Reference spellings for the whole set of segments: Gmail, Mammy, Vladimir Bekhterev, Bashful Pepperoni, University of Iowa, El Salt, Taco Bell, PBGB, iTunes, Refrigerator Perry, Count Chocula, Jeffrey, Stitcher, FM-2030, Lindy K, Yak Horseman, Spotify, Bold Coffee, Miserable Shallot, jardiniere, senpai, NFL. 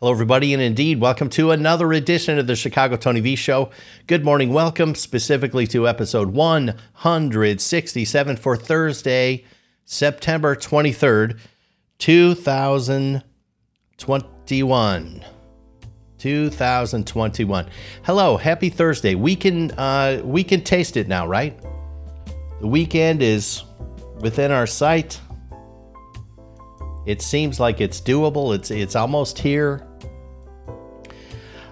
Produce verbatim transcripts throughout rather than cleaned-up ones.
Hello, everybody, and indeed, welcome to another edition of the Chicago Tony V Show. Good morning, welcome specifically to episode one hundred sixty-seven for Thursday, September twenty-third, two thousand twenty-one. two thousand twenty-one. Hello, happy Thursday. We can, uh, we can taste it now, right? The weekend is within our sight. It seems like it's doable. It's, it's almost here.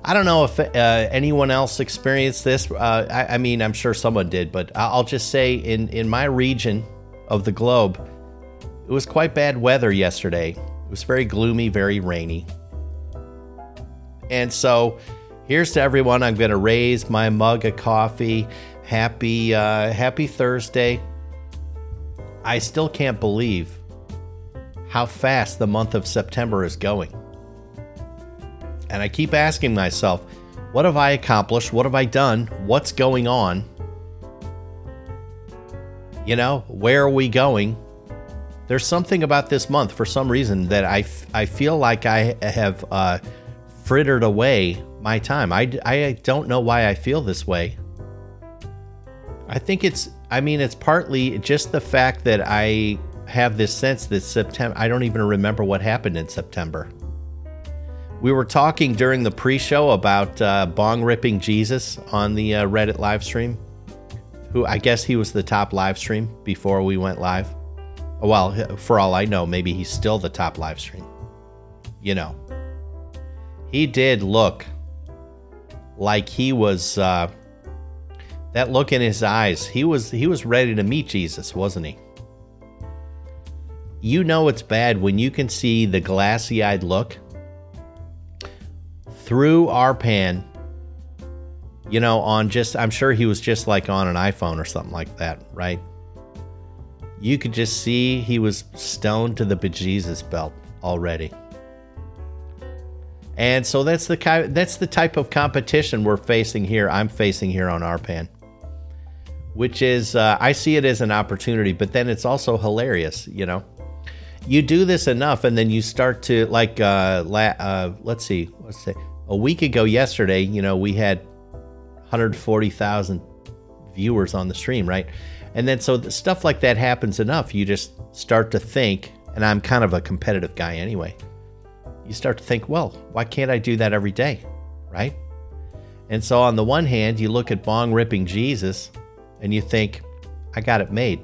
I don't know if uh, anyone else experienced this. Uh, I, I mean, I'm sure someone did, but I'll just say in, in my region of the globe, it was quite bad weather yesterday. It was very gloomy, very rainy. And so here's to everyone. I'm going to raise my mug of coffee. Happy, uh, happy Thursday. I still can't believe how fast the month of September is going. And I keep asking myself, what have I accomplished? What have I done? What's going on? You know, where are we going? There's something about this month for some reason that I, f- I feel like I have uh, frittered away my time. I, I don't know why I feel this way. I think it's, I mean, it's partly just the fact that I have this sense that September, I don't even remember what happened in September. We were talking during the pre-show about uh, Bong Ripping Jesus on the uh, Reddit live stream, who I guess he was the top live stream before we went live. Well, for all I know, maybe he's still the top live stream. You know, he did look like he was, uh, that look in his eyes, he was, he was ready to meet Jesus, wasn't he? You know it's bad when you can see the glassy-eyed look through R P A N, you know, on just, I'm sure he was just like on an iPhone or something like that, right? You could just see he was stoned to the bejesus belt already. And so that's the kind, that's the type of competition we're facing here, I'm facing here on R P A N, which is, uh, I see it as an opportunity, but then it's also hilarious, you know? You do this enough and then you start to, like, uh, la- uh, let's see, let's say, a week ago yesterday, you know, we had one hundred forty thousand viewers on the stream, right? And then so the stuff like that happens enough, you just start to think, and I'm kind of a competitive guy anyway, you start to think, well, why can't I do that every day, right? And so on the one hand, you look at Bong Ripping Jesus and you think, I got it made.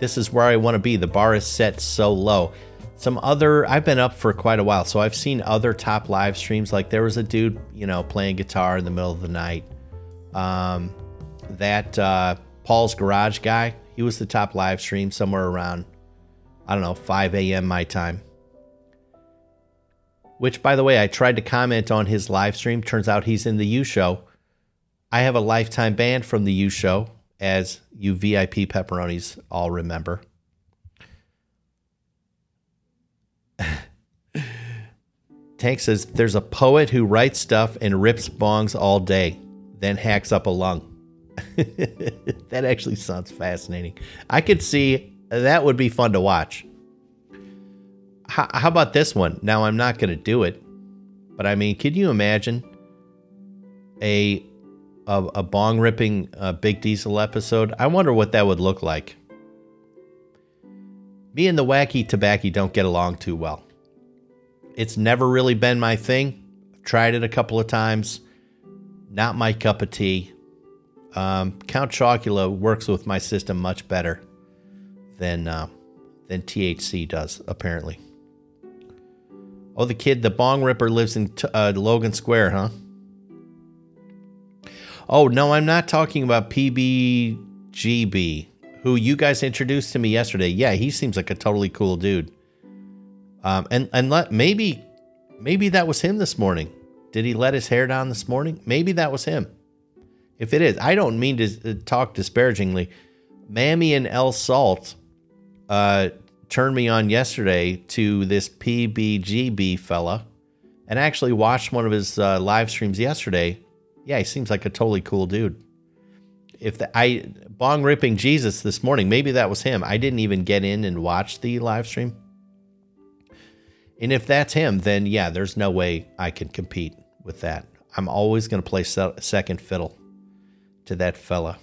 This is where I want to be. The bar is set so low. Some other, I've been up for quite a while, so I've seen other top live streams. Like there was a dude, you know, playing guitar in the middle of the night. Um, that uh, Paul's Garage guy, he was the top live stream somewhere around, I don't know, five a.m. my time. Which, by the way, I tried to comment on his live stream. Turns out he's in the U Show. I have a lifetime ban from the U Show, as you V I P pepperonis all remember. Tank says, there's a poet who writes stuff and rips bongs all day, then hacks up a lung. That actually sounds fascinating. I could see that would be fun to watch. How, how about this one? Now, I'm not going to do it, but I mean, could you imagine a... A, a bong ripping uh, Big Diesel episode? I wonder what that would look like. Me and the wacky tobacco don't get along too well. It's never really been my thing. I've tried it a couple of times. Not my cup of tea. Um, Count Chocula works with my system much better than uh, than T H C does, apparently. Oh, the kid, the bong ripper, lives in t- uh, Logan Square, huh? Oh, no, I'm not talking about P B G B, who you guys introduced to me yesterday. Yeah, he seems like a totally cool dude. Um, and and let, maybe maybe that was him this morning. Did he let his hair down this morning? Maybe that was him. If it is, I don't mean to talk disparagingly. Mammy and El Salt uh, turned me on yesterday to this P B G B fella, and I actually watched one of his uh, live streams yesterday. Yeah, he seems like a totally cool dude. If the, I Bong Ripping Jesus this morning, maybe that was him. I didn't even get in and watch the live stream. And if that's him, then yeah, there's no way I can compete with that. I'm always going to play se- second fiddle to that fella.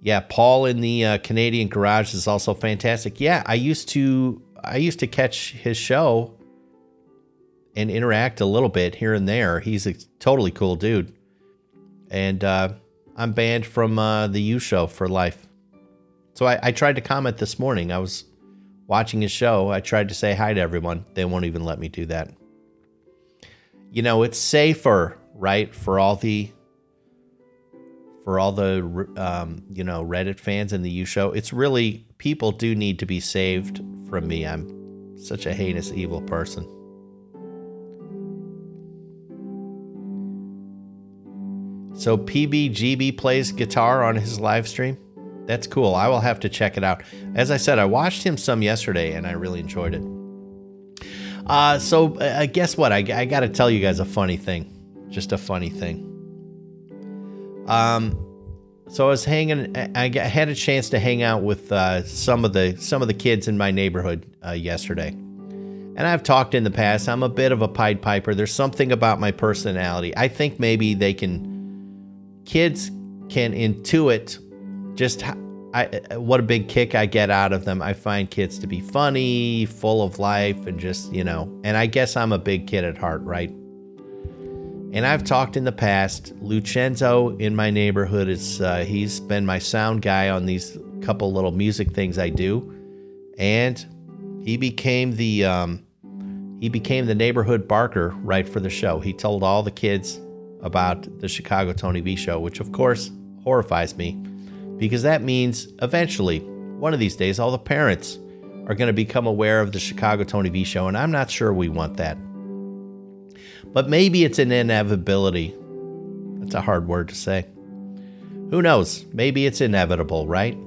Yeah, Paul in the uh, Canadian Garage is also fantastic. Yeah, I used to I used to catch his show and interact a little bit here and there. He's a totally cool dude. And uh, I'm banned from uh, the U show for life. So I, I tried to comment this morning. I was watching his show. I tried to say hi to everyone. They won't even let me do that. You know, it's safer, right, for all the... For all the, um, you know, Reddit fans and the U show, it's really, people do need to be saved from me. I'm such a heinous, evil person. So P B G B plays guitar on his live stream. That's cool. I will have to check it out. As I said, I watched him some yesterday and I really enjoyed it. Uh, so uh, guess what? I, I got to tell you guys a funny thing. Just a funny thing. Um, so I was hanging, I had a chance to hang out with, uh, some of the, some of the kids in my neighborhood, uh, yesterday. And I've talked in the past, I'm a bit of a Pied Piper. There's something about my personality. I think maybe they can, kids can intuit just how, I, what a big kick I get out of them. I find kids to be funny, full of life, and just, you know, and I guess I'm a big kid at heart, right? And I've talked in the past, Lucenzo in my neighborhood, is uh, he's been my sound guy on these couple little music things I do. And he became the um, he became the neighborhood barker right for the show. He told all the kids about the Chicago Tony V Show, which of course horrifies me, because that means eventually, one of these days, all the parents are going to become aware of the Chicago Tony V Show, and I'm not sure we want that. But maybe it's an inevitability. That's a hard word to say. Who knows? Maybe it's inevitable, right?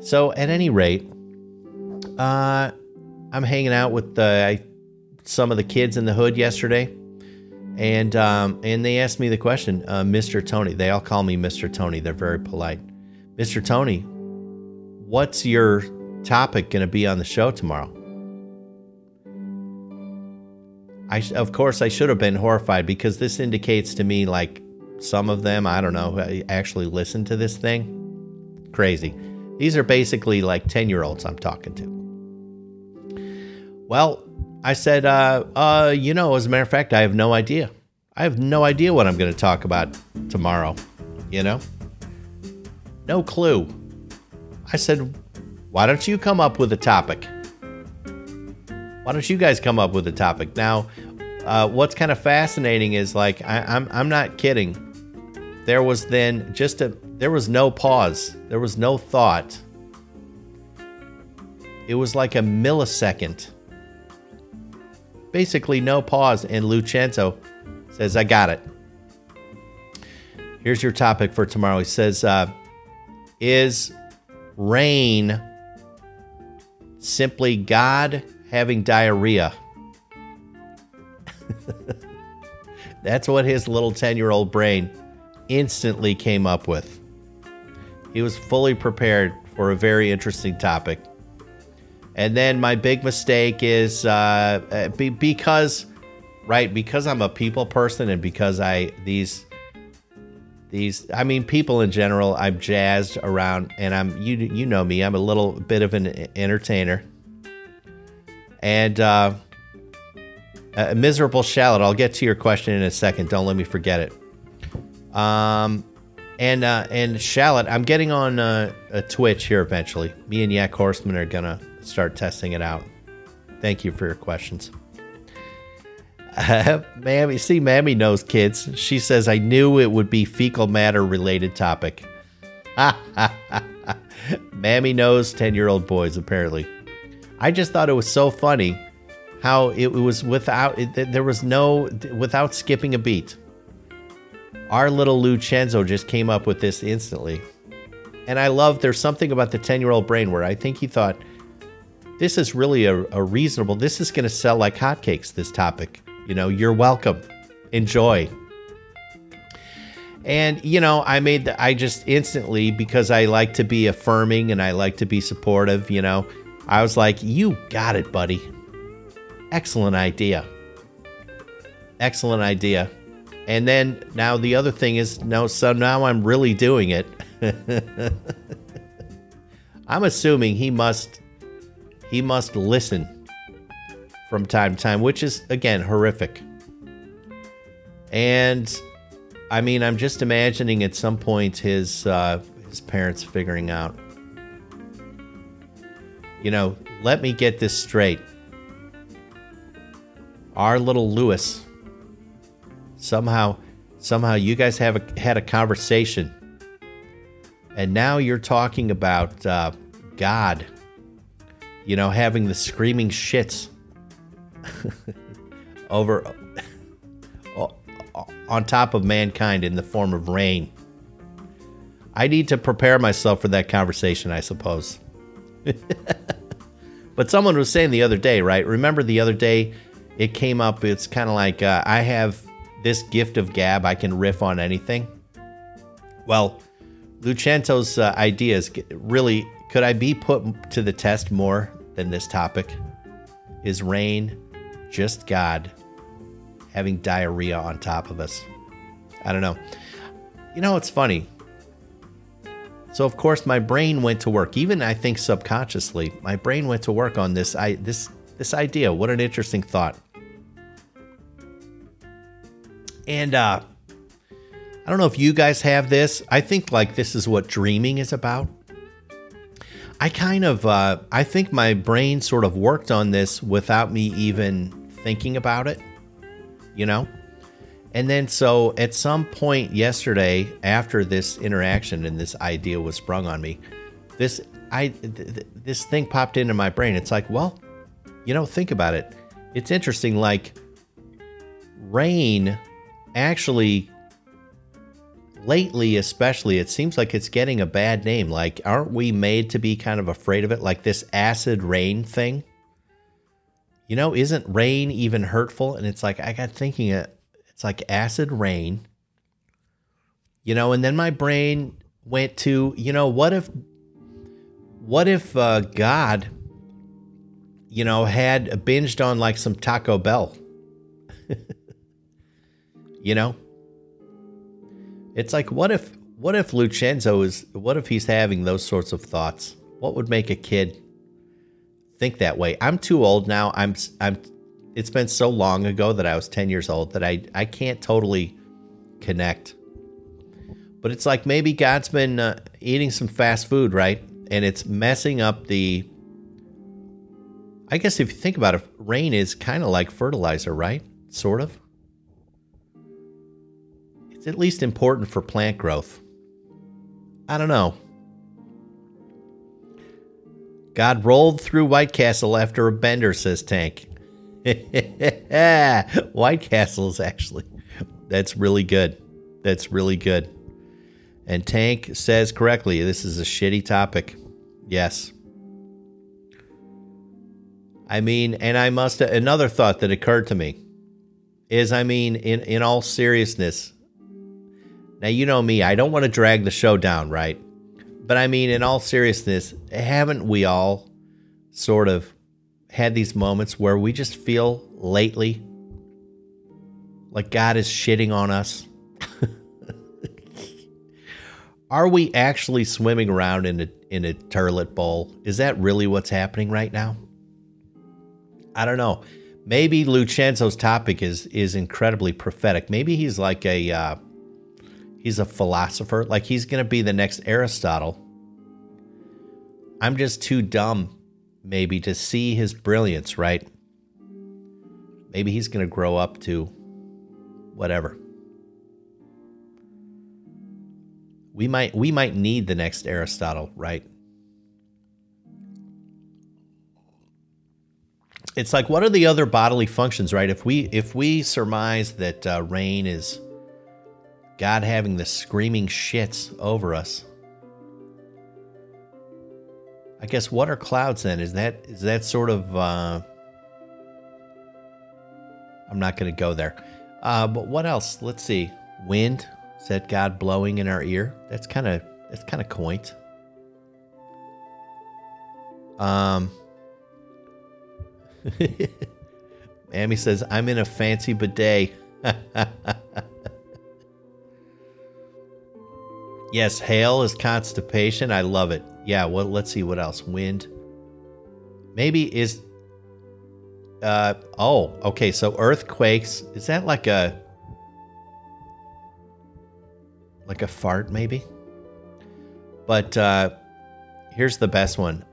So at any rate, uh, I'm hanging out with the, I, some of the kids in the hood yesterday. And um, and they asked me the question, uh, Mister Tony. They all call me Mister Tony. They're very polite. Mister Tony, what's your topic going to be on the show tomorrow? I, of course, I should have been horrified, because this indicates to me, like, some of them, I don't know, actually listen to this thing. Crazy. These are basically like ten-year-olds I'm talking to. Well, I said, uh, uh, you know, as a matter of fact, I have no idea. I have no idea what I'm going to talk about tomorrow, you know? No clue. I said, why don't you come up with a topic? Why don't you guys come up with a topic? Now, uh, what's kind of fascinating is, like, I, I'm I'm not kidding. There was then just a, there was no pause. There was no thought. It was like a millisecond. Basically no pause. And Lucenzo says, I got it. Here's your topic for tomorrow. He says, uh, is rain simply God having diarrhea? That's what his little ten-year-old brain instantly came up with. He was fully prepared for a very interesting topic. And then my big mistake is uh, be, because, right, because I'm a people person, and because I, these, these, I mean, people in general, I'm jazzed around, and I'm, you, you know me, I'm a little bit of an entertainer. And uh, a Miserable Shallot, I'll get to your question in a second. Don't let me forget it. Um, and uh, and Shallot, I'm getting on uh, a Twitch here eventually. Me and Yak Horseman are going to start testing it out. Thank you for your questions. Uh, Mammy, see, Mammy knows kids. She says, I knew it would be fecal matter related topic. Mammy knows ten-year-old boys, apparently. I just thought it was so funny how it was without, it, there was no, without skipping a beat. Our little Lucenzo just came up with this instantly. And I love, there's something about the ten-year-old brain where I think he thought, this is really a, a reasonable, this is going to sell like hotcakes, this topic. You know, you're welcome. Enjoy. And, you know, I made, the, I just instantly, because I like to be affirming and I like to be supportive, you know, I was like, you got it, buddy. Excellent idea. Excellent idea. And then now the other thing is, no, so now I'm really doing it. I'm assuming he must he must listen from time to time, which is, again, horrific. And I mean, I'm just imagining at some point his uh, his parents figuring out, you know, let me get this straight. Our little Lewis, somehow, somehow you guys have a, had a conversation, and now you're talking about uh, God, you know, having the screaming shits over on top of mankind in the form of rain. I need to prepare myself for that conversation, I suppose. But someone was saying the other day, right? Remember the other day it came up, it's kind of like, uh, I have this gift of gab, I can riff on anything. Well, Lucenzo's uh, ideas, really, could I be put to the test more than this topic? Is rain just God having diarrhea on top of us? I don't know. You know, it's funny. So, of course, my brain went to work. Even, I think, subconsciously, my brain went to work on this. I this this idea. What an interesting thought. And uh, I don't know if you guys have this. I think like this is what dreaming is about. I kind of, uh, I think my brain sort of worked on this without me even thinking about it, you know? And then so at some point yesterday, after this interaction and this idea was sprung on me, this I th- th- this thing popped into my brain. It's like, well, you know, think about it. It's interesting, like rain... Actually, lately especially, it seems like it's getting a bad name. Like, aren't we made to be kind of afraid of it? Like this acid rain thing? You know, isn't rain even hurtful? And it's like, I got thinking, it's like acid rain. You know, and then my brain went to, you know, what if, what if uh, God, you know, had binged on like some Taco Bell? You know, it's like, what if, what if Lucenzo is, what if he's having those sorts of thoughts? What would make a kid think that way? I'm too old now. I'm, I'm, it's been so long ago that I was ten years old that I, I can't totally connect, but it's like, maybe God's been uh, eating some fast food, right? And it's messing up the, I guess if you think about it, rain is kind of like fertilizer, right? Sort of. At least important for plant growth. I don't know. God rolled through White Castle after a bender, says Tank. White Castle's actually, that's really good. That's really good. And Tank says correctly, this is a shitty topic. Yes. I mean, and I must, another thought that occurred to me is, I mean, in, in all seriousness, now, you know me, I don't want to drag the show down, right? But I mean, in all seriousness, haven't we all sort of had these moments where we just feel lately like God is shitting on us? Are we actually swimming around in a, in a toilet bowl? Is that really what's happening right now? I don't know. Maybe Lucenzo's topic is, is incredibly prophetic. Maybe he's like a... Uh, He's a philosopher. Like, he's going to be the next Aristotle. I'm just too dumb, maybe, to see his brilliance, right? Maybe he's going to grow up to whatever. We might, we might need the next Aristotle, right? It's like, what are the other bodily functions, right? If we, if we surmise that uh, rain is... God having the screaming shits over us. I guess, what are clouds then? Is that is that sort of... Uh, I'm not going to go there. Uh, but what else? Let's see. Wind. Is that God blowing in our ear? That's kind of that's kind of quaint. Um, Mammy says, I'm in a fancy bidet. Yes, hail is constipation. I love it. Yeah, well, let's see what else. Wind. Maybe is... Uh, oh, okay, so earthquakes. Is that like a... Like a fart, maybe? But uh, here's the best one.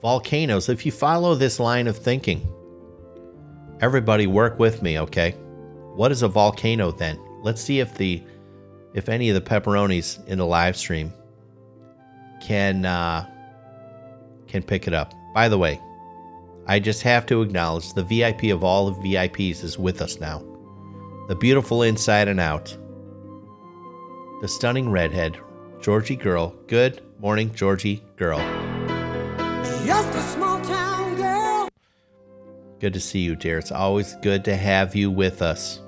Volcanoes. If you follow this line of thinking... Everybody work with me, okay? What is a volcano then? Let's see if the if any of the pepperonis in the live stream can uh, can pick it up. By the way, I just have to acknowledge the V I P of all of V I Ps is with us now. The beautiful inside and out. The stunning redhead, Georgie Girl. Good morning, Georgie Girl. Just a small town. Good to see you, dear. It's always good to have you with us.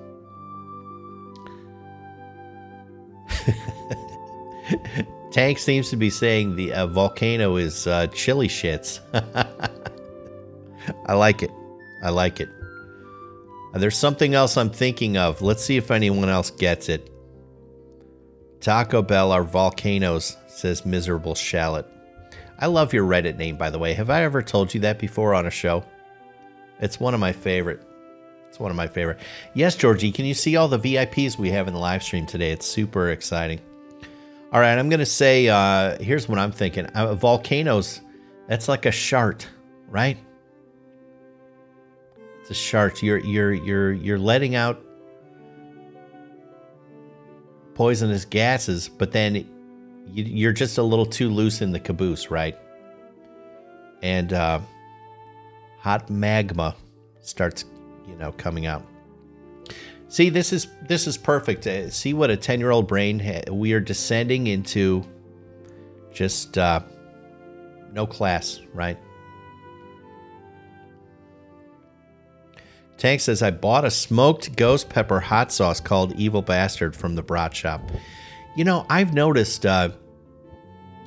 Tank seems to be saying the uh, volcano is uh, chili shits. I like it. I like it. There's something else I'm thinking of. Let's see if anyone else gets it. Taco Bell are volcanoes, says Miserable Shallot. I love your Reddit name, by the way. Have I ever told you that before on a show? It's one of my favorite. It's one of my favorite. Yes, Georgie, can you see all the V I Ps we have in the live stream today? It's super exciting. All right, I'm going to say, uh, here's what I'm thinking. Uh, volcanoes, that's like a shart, right? It's a shart. You're, you're, you're, you're letting out poisonous gases, but then you're just a little too loose in the caboose, right? And... Uh, hot magma starts, you know, coming out. See, this is this is perfect. See what a ten-year-old brain ha- we are descending into. Just uh, no class, right? Tank says, I bought a smoked ghost pepper hot sauce called Evil Bastard from the brat shop. You know, I've noticed, uh,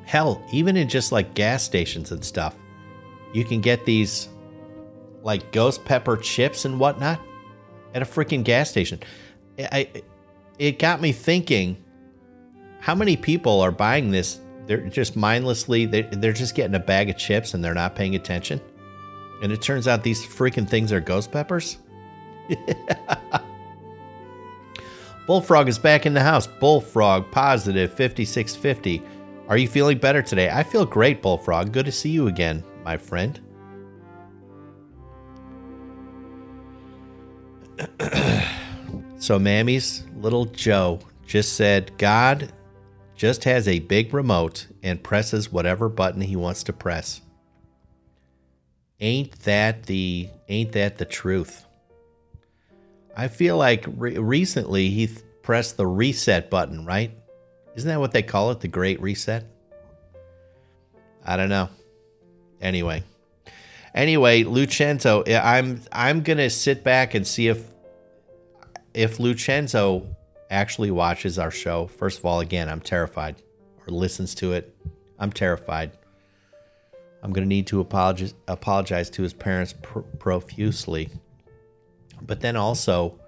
hell, even in just like gas stations and stuff, you can get these... like ghost pepper chips and whatnot at a freaking gas station. I, I, it got me thinking, how many people are buying this? They're just mindlessly, they're, they're just getting a bag of chips and they're not paying attention. And it turns out these freaking things are ghost peppers. Bullfrog is back in the house. Bullfrog, positive, fifty-six fifty. Are you feeling better today? I feel great, Bullfrog. Good to see you again, my friend. So Mammy's little Joe just said, God just has a big remote and presses whatever button he wants to press. Ain't that the ain't that the truth? I feel like re- recently he th- pressed the reset button, right? Isn't that what they call it? The Great Reset? I don't know. Anyway. Anyway, Lucenzo, I'm I'm gonna sit back and see if if Lucenzo actually watches our show. First of all, again, I'm terrified, or listens to it. I'm terrified. I'm gonna need to apologize apologize to his parents pr- profusely, but then also,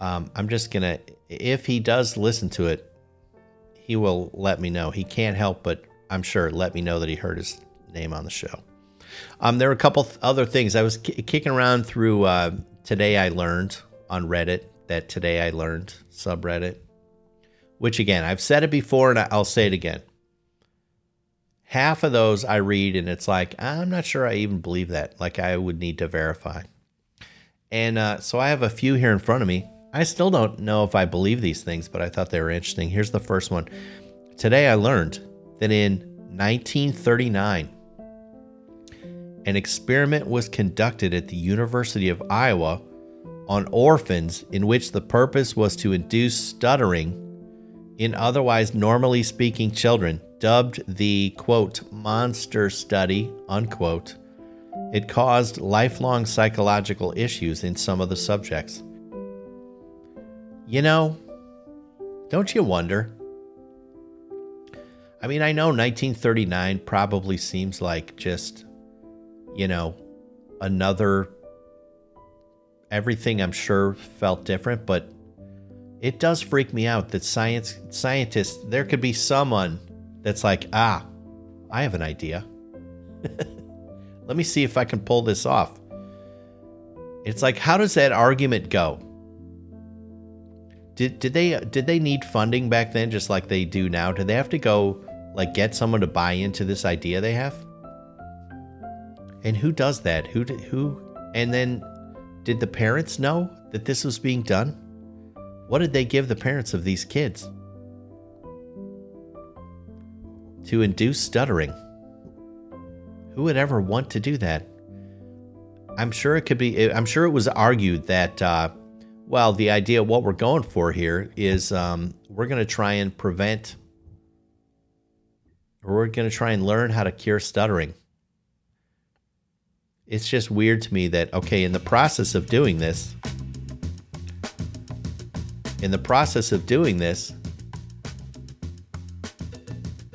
um, I'm just gonna if he does listen to it, he will let me know. He can't help but I'm sure let me know that he heard his name on the show. Um, there are a couple th- other things I was k- kicking around through. Uh, today I learned on Reddit that today I learned subreddit, which again, I've said it before and I'll say it again. Half of those I read and it's like, I'm not sure I even believe that. Like I would need to verify. And uh, so I have a few here in front of me. I still don't know if I believe these things, but I thought they were interesting. Here's the first one. Today I learned that in nineteen thirty-nine, an experiment was conducted at the University of Iowa on orphans in which the purpose was to induce stuttering in otherwise normally speaking children, dubbed the, quote, monster study, unquote. It caused lifelong psychological issues in some of the subjects. You know, don't you wonder? I mean, I know nineteen thirty-nine probably seems like just... you know, another everything I'm sure felt different, but it does freak me out that science scientists, there could be someone that's like, ah, I have an idea. Let me see if I can pull this off. It's like, how does that argument go? Did did they did they need funding back then just like they do now? Did they have to go like get someone to buy into this idea they have? And who does that? Who who? And then did the parents know that this was being done? What did they give the parents of these kids to induce stuttering? Who would ever want to do that? I'm sure it could be. I'm sure it was argued that, uh, well, the idea of what we're going for here is um, we're going to try and prevent, or we're going to try and learn how to cure stuttering. It's just weird to me that, okay, in the process of doing this, in the process of doing this,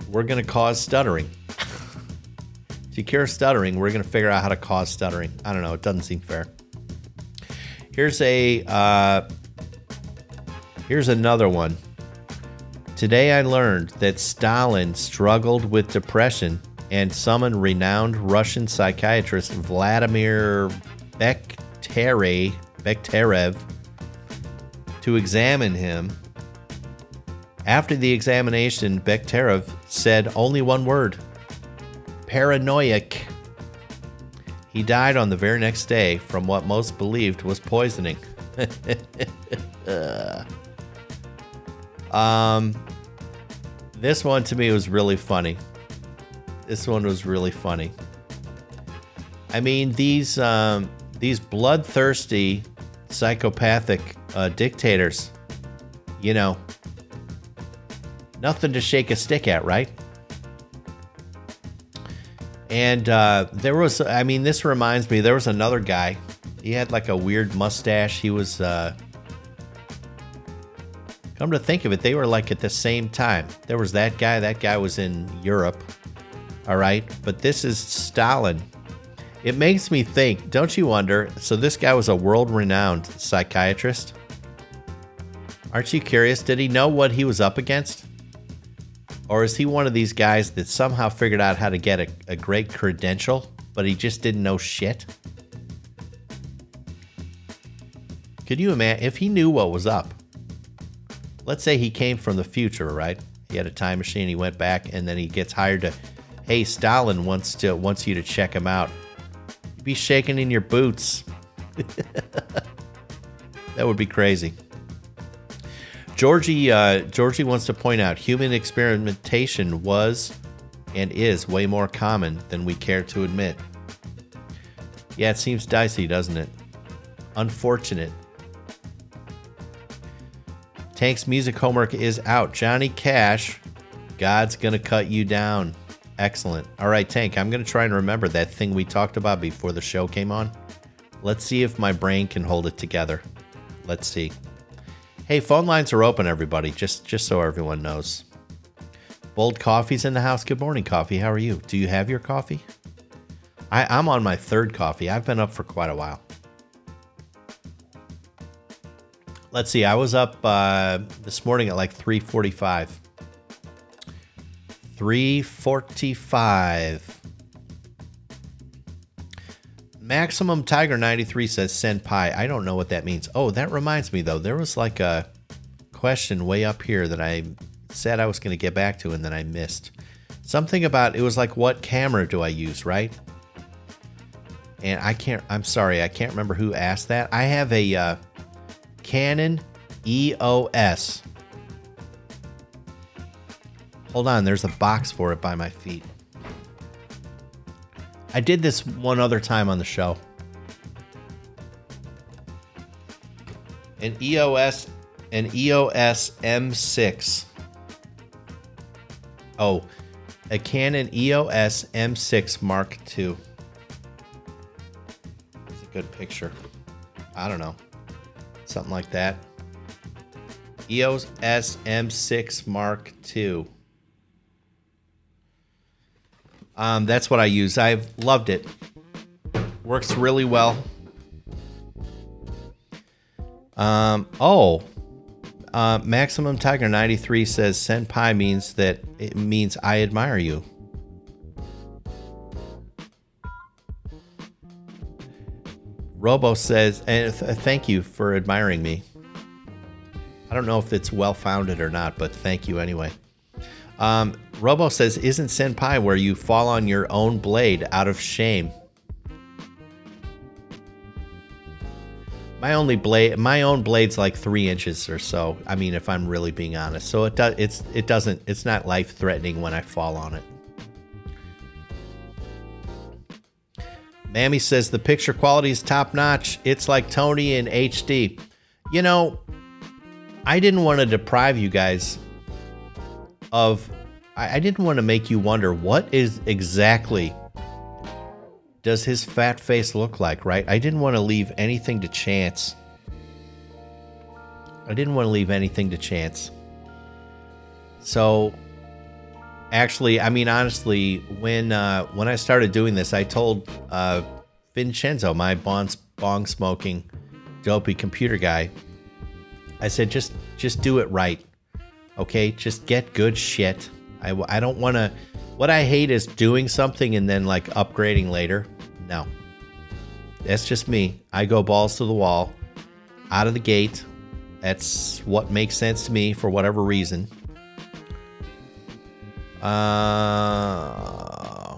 we're going to cause stuttering. To cure stuttering, we're going to figure out how to cause stuttering. I don't know. It doesn't seem fair. Here's a, uh, here's another one. Today I learned that Stalin struggled with depression and summoned renowned Russian psychiatrist Vladimir Bekhterev, Bekhterev to examine him. After the examination, Bekhterev said only one word: paranoiac. He died on the very next day from what most believed was poisoning. um, this one to me was really funny. This one was really funny. I mean, these um, these bloodthirsty, psychopathic uh, dictators, you know, nothing to shake a stick at, right? And uh, there was, I mean, this reminds me, there was another guy. He had like a weird mustache. He was, uh, come to think of it, they were like at the same time. There was that guy. That guy was in Europe. All right. But this is Stalin. It makes me think, don't you wonder? So this guy was a world-renowned psychiatrist. Aren't you curious? Did he know what he was up against? Or is he one of these guys that somehow figured out how to get a, a great credential, but he just didn't know shit? Could you imagine if he knew what was up? Let's say he came from the future, right? He had a time machine, he went back, and then he gets hired to, hey, Stalin wants to wants you to check him out. You'd be shaking in your boots. That would be crazy. Georgie, uh, Georgie wants to point out human experimentation was and is way more common than we care to admit. Yeah, it seems dicey, doesn't it? Unfortunate. Tank's music homework is out. Johnny Cash, God's gonna cut you down. Excellent. All right, Tank, I'm gonna try and remember that thing we talked about before the show came on. Let's see if my brain can hold it together. Let's see. Hey, phone lines are open, everybody, just just so everyone knows. Bold Coffee's in the house. Good morning, Coffee. How are you? Do you have your coffee? I, I'm on my third coffee. I've been up for quite a while. Let's see. I was up uh, this morning at like three forty-five. three forty-five. Maximum Tiger ninety-three says senpai. I don't know what that means. Oh, that reminds me though. There was like a question way up here that I said I was going to get back to and then I missed. Something about, it was like, what camera do I use, right? And I can't, I'm sorry, I can't remember who asked that. I have a uh, Canon E O S. Hold on, there's a box for it by my feet. I did this one other time on the show. An E O S, an E O S M six. Oh, a Canon E O S M six Mark two. It's a good picture. I don't know. Something like that. E O S M six Mark two. Um, that's what I use. I've loved it. Works really well. Um, oh, uh, Maximum Tiger ninety-three says senpai means that it means I admire you. Robo says, and th- thank you for admiring me. I don't know if it's well-founded or not, but thank you anyway. Um, Robo says, isn't senpai where you fall on your own blade out of shame? My only blade, my own blade's like three inches or so. I mean, if I'm really being honest, so it does. It's it doesn't. It's not life-threatening when I fall on it. Mammy says the picture quality is top-notch. It's like Tony in H D. You know, I didn't want to deprive you guys of. I, I didn't want to make you wonder what is exactly. Does his fat face look like, right? I didn't want to leave anything to chance. I didn't want to leave anything to chance. So, actually, I mean, honestly, when uh, when I started doing this, I told uh, Vincenzo, my bong-smoking, dopey computer guy, I said, just just do it right, okay? Just get good shit. I, I don't want to... What I hate is doing something and then like upgrading later. No, that's just me. I go balls to the wall, out of the gate. That's what makes sense to me for whatever reason. Uh,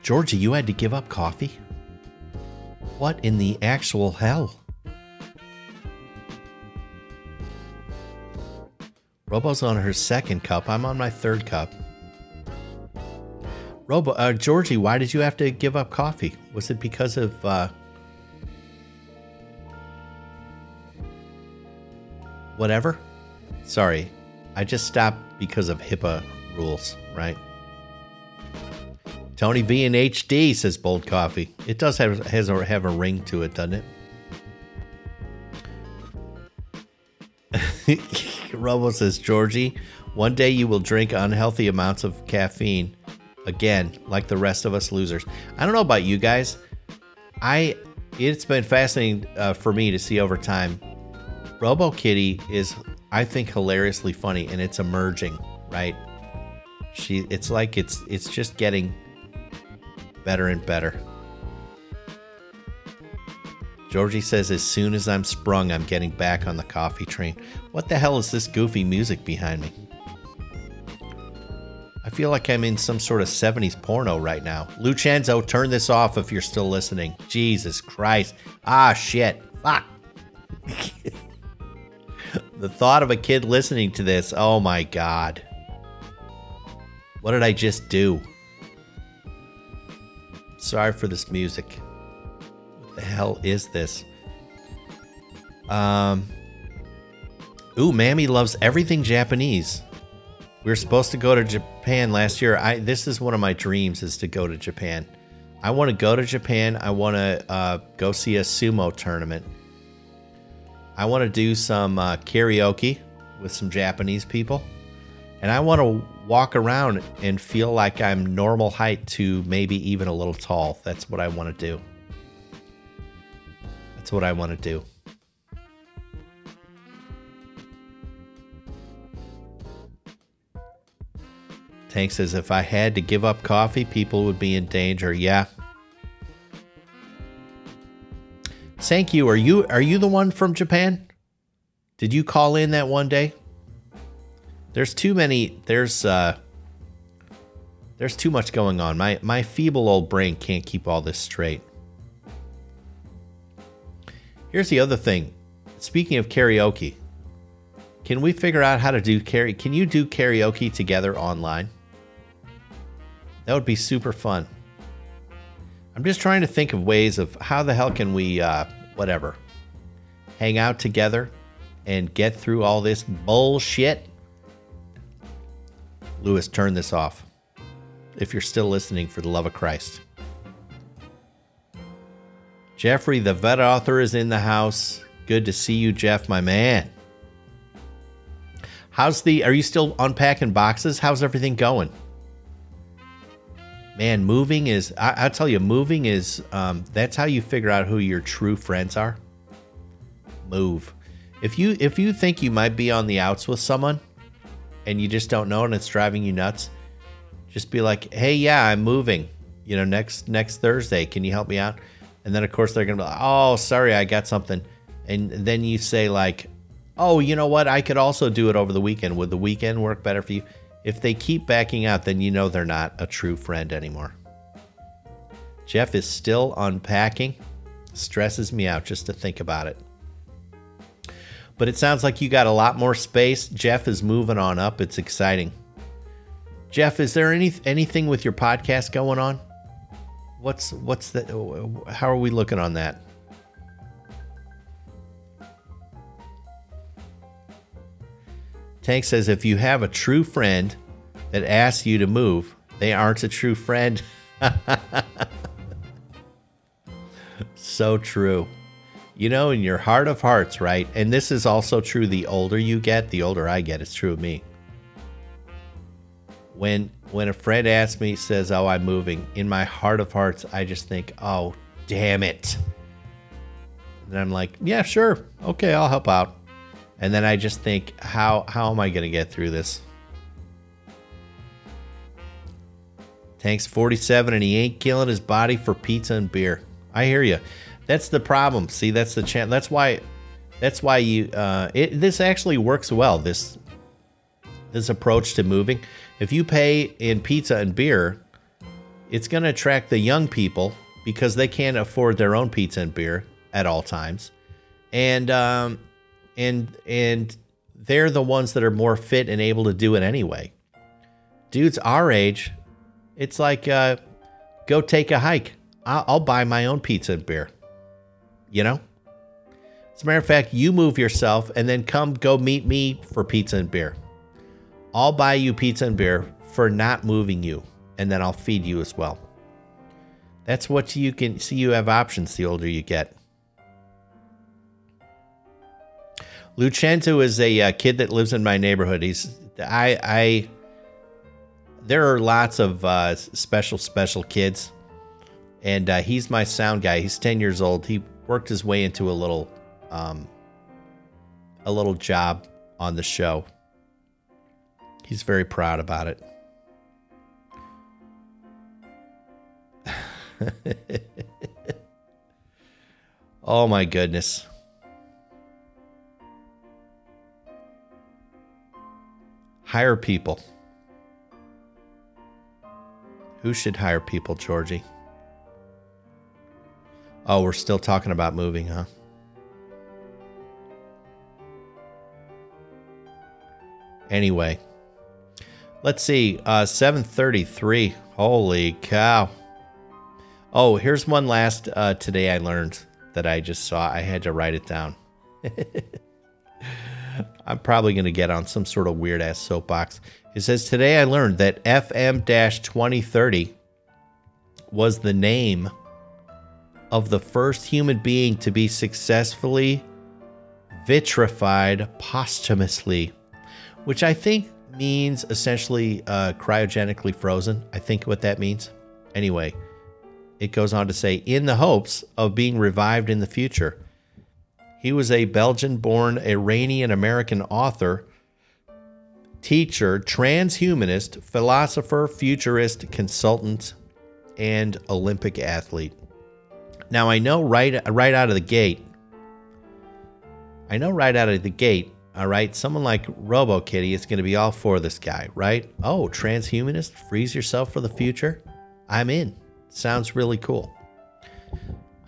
Georgie, you had to give up coffee? What in the actual hell? Robo's on her second cup. I'm on my third cup. Robo, uh, Georgie, why did you have to give up coffee? Was it because of, uh, whatever? Sorry, I just stopped because of HIPAA rules, right? Tony V in H D says bold coffee. It does have, has a, have a ring to it, doesn't it? Robo says, Georgie, one day you will drink unhealthy amounts of caffeine. Again, like the rest of us losers. I don't know about you guys. I It's been fascinating uh, for me to see over time. Robo Kitty is, I think, hilariously funny, and it's emerging, right? She, It's like it's it's just getting better and better. Georgie says, as soon as I'm sprung, I'm getting back on the coffee train. What the hell is this goofy music behind me? I feel like I'm in some sort of seventies porno right now. Lucenzo, turn this off if you're still listening. Jesus Christ. Ah, shit. Fuck. The thought of a kid listening to this. Oh, my God. What did I just do? Sorry for this music. What the hell is this? Um. Ooh, Mammy loves everything Japanese. We were supposed to go to Japan last year. I this is one of my dreams is to go to Japan. I want to go to Japan. I want to uh, go see a sumo tournament. I want to do some uh, karaoke with some Japanese people. And I want to walk around and feel like I'm normal height to maybe even a little tall. That's what I want to do. That's what I want to do. Tank says, if I had to give up coffee, people would be in danger. Yeah. Thank you. Are you are you the one from Japan? Did you call in that one day? There's too many. There's uh, there's too much going on. My my feeble old brain can't keep all this straight. Here's the other thing. Speaking of karaoke, can we figure out how to do karaoke? Can you do karaoke together online? That would be super fun. I'm just trying to think of ways of how the hell can we, uh, whatever, hang out together and get through all this bullshit. Lewis, turn this off. If you're still listening, for the love of Christ. Jeffrey, the vet author, is in the house. Good to see you, Jeff, my man. How's the, are you still unpacking boxes? How's everything going? Man, moving is, I, I'll tell you, moving is, um, that's how you figure out who your true friends are. Move. If you if you think you might be on the outs with someone and you just don't know and it's driving you nuts, just be like, hey, yeah, I'm moving. You know, next next Thursday, can you help me out? And then, of course, they're going to be like, oh, sorry, I got something. And then you say like, oh, you know what? I could also do it over the weekend. Would the weekend work better for you? If they keep backing out, then you know they're not a true friend anymore. Jeff is still unpacking. Stresses me out just to think about it. But it sounds like you got a lot more space. Jeff is moving on up. It's exciting. Jeff, is there any anything with your podcast going on? What's what's the how are we looking on that? Tank says if you have a true friend that asks you to move, they aren't a true friend. So true. You know, in your heart of hearts, right? And this is also true the older you get, the older I get. It's true of me. When when a friend asks me, says, oh, I'm moving, in my heart of hearts, I just think, oh, damn it. And I'm like, yeah, sure. Okay, I'll help out. And then I just think, how how am I going to get through this? Tank's forty-seven and he ain't killing his body for pizza and beer. I hear you. That's the problem. See, that's the challenge. That's why. That's why you. Uh, it, this actually works well. This. This approach to moving. If you pay in pizza and beer, it's going to attract the young people because they can't afford their own pizza and beer at all times, and um, and and they're the ones that are more fit and able to do it anyway. Dudes our age, it's like uh, go take a hike. I'll, I'll buy my own pizza and beer. You know, as a matter of fact, you move yourself and then come go meet me for pizza and beer. I'll buy you pizza and beer for not moving you. And then I'll feed you as well. That's what you can see. You have options the older you get. Lucenzo is a uh, kid that lives in my neighborhood. He's I, I, there are lots of uh, special, special kids. And uh, he's my sound guy. He's ten years old. He worked his way into a little, um, a little job on the show. He's very proud about it. Oh my goodness. Hire people. Who should hire people, Georgie? Oh, we're still talking about moving, huh? Anyway. Let's see, uh, seven thirty-three. Holy cow. Oh, here's one last uh, today I learned that I just saw. I had to write it down. I'm probably going to get on some sort of weird-ass soapbox. It says, today I learned that F M twenty thirty was the name of the first human being to be successfully vitrified posthumously, which I think means essentially uh, cryogenically frozen. I think what that means. Anyway, it goes on to say, in the hopes of being revived in the future. He was a Belgian-born Iranian-American author, teacher, transhumanist, philosopher, futurist, consultant, and Olympic athlete. Now, I know right right out of the gate, I know right out of the gate, all right, someone like Robo Kitty is going to be all for this guy, right? Oh, transhumanist, freeze yourself for the future. I'm in. Sounds really cool.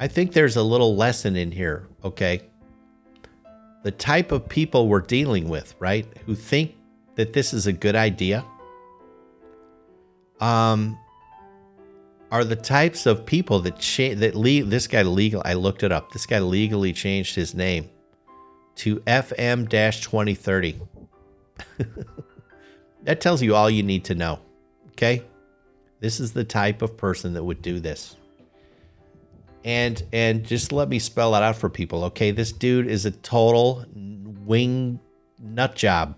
I think there's a little lesson in here, okay? The type of people we're dealing with, right, who think that this is a good idea, um, are the types of people that cha- that le- this guy legal. I looked it up. This guy legally changed his name to F M twenty thirty. That tells you all you need to know. Okay? This is the type of person that would do this. And and just let me spell that out for people, okay? This dude is a total wing nut job.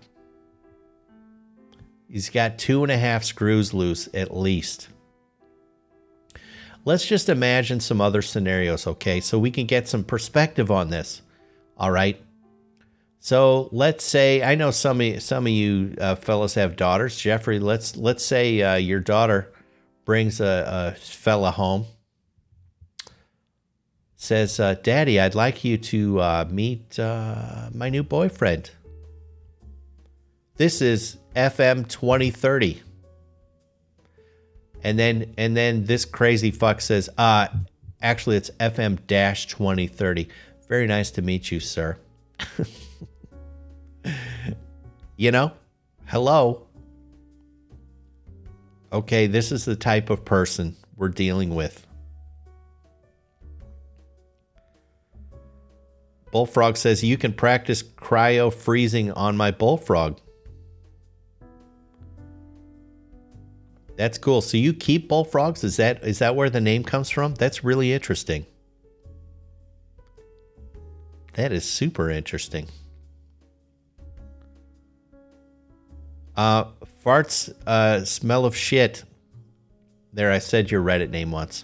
He's got two and a half screws loose at least. Let's just imagine some other scenarios, okay? So we can get some perspective on this. All right? So let's say, I know some of, some of you uh, fellas have daughters. Jeffrey, let's let's say uh, your daughter brings a, a fella home, says, uh, Daddy, I'd like you to uh, meet uh, my new boyfriend. This is F M twenty thirty. And then and then this crazy fuck says, uh, actually, it's F M twenty thirty. Very nice to meet you, sir. You know, hello. Okay, this is the type of person we're dealing with. Bullfrog says, you can practice cryo freezing on my bullfrog. That's cool. So you keep bullfrogs? Is that is that where the name comes from? That's really interesting. That is super interesting. Uh, farts, uh, smell of shit. There, I said your Reddit name once.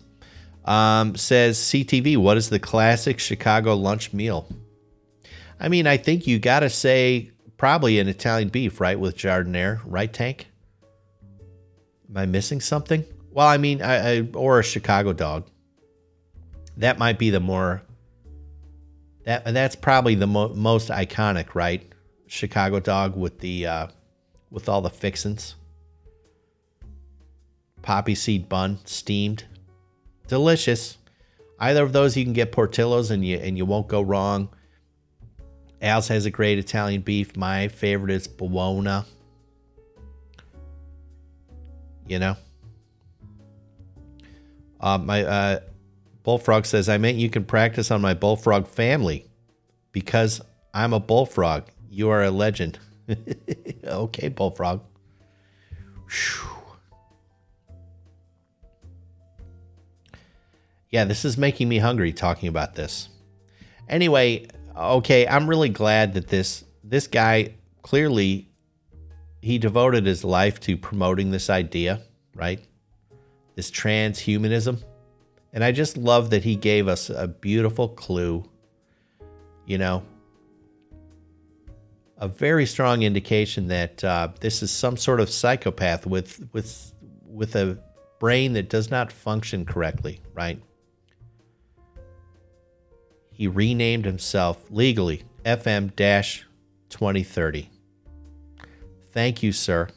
Um, says, C T V, what is the classic Chicago lunch meal? I mean, I think you got to say probably an Italian beef, right, with jardiniere, right, Tank? Am I missing something? Well, I mean, I, I, or a Chicago dog. That might be the more... That, that's probably the mo- most iconic, right? Chicago dog with the uh, with all the fixins. Poppy seed bun, steamed, delicious. Either of those you can get Portillo's and you and you won't go wrong. Al's has a great Italian beef. My favorite is Bologna. You know. Uh, my. Uh, Bullfrog says, I meant you can practice on my bullfrog family because I'm a bullfrog. You are a legend. Okay, bullfrog. Whew. Yeah, this is making me hungry talking about this. Anyway, okay, I'm really glad that this this guy, clearly, he devoted his life to promoting this idea, right? This transhumanism. And I just love that he gave us a beautiful clue, you know, a very strong indication that uh, this is some sort of psychopath with with with a brain that does not function correctly, right? He renamed himself legally F M twenty thirty. Thank you, sir.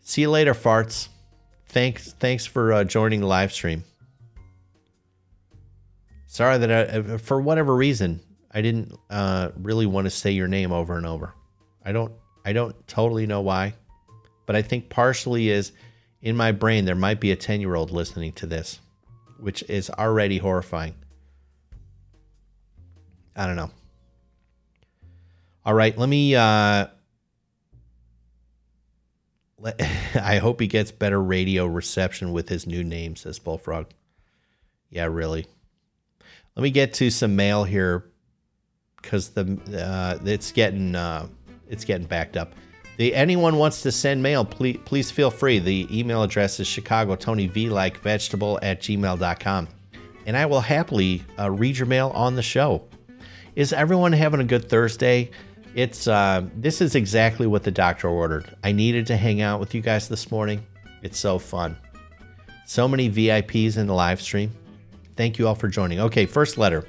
See you later, farts. Thanks, thanks for uh, joining the live stream. Sorry that I, for whatever reason, I didn't uh, really want to say your name over and over. I don't, I don't totally know why, but I think partially is in my brain there might be a ten-year-old listening to this, which is already horrifying. I don't know. All right, let me. Uh, let, I hope he gets better radio reception with his new name, says Bullfrog. Yeah, really. Let me get to some mail here because the uh, it's getting uh, it's getting backed up. The anyone wants to send mail, please please feel free. The email address is chicago tony v like vegetable at gmail dot com, and I will happily uh, read your mail on the show. Is everyone having a good Thursday? It's uh, this is exactly what the doctor ordered. I needed to hang out with you guys this morning. It's so fun. So many V I Ps in the live stream. Thank you all for joining. Okay, first letter.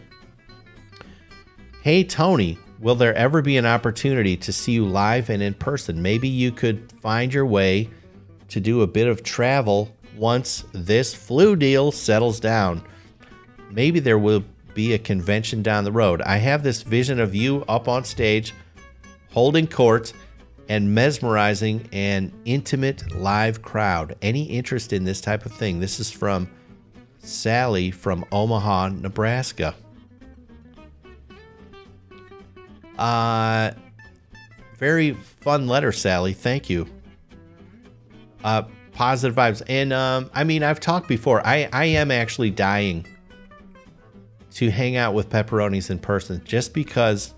Hey, Tony, will there ever be an opportunity to see you live and in person? Maybe you could find your way to do a bit of travel once this flu deal settles down. Maybe there will be a convention down the road. I have this vision of you up on stage, holding court, and mesmerizing an intimate live crowd. Any interest in this type of thing? This is from Sally from Omaha, Nebraska. Uh, very fun letter, Sally. Thank you. Uh, positive vibes. And um, I mean, I've talked before. I, I am actually dying to hang out with pepperonis in person just because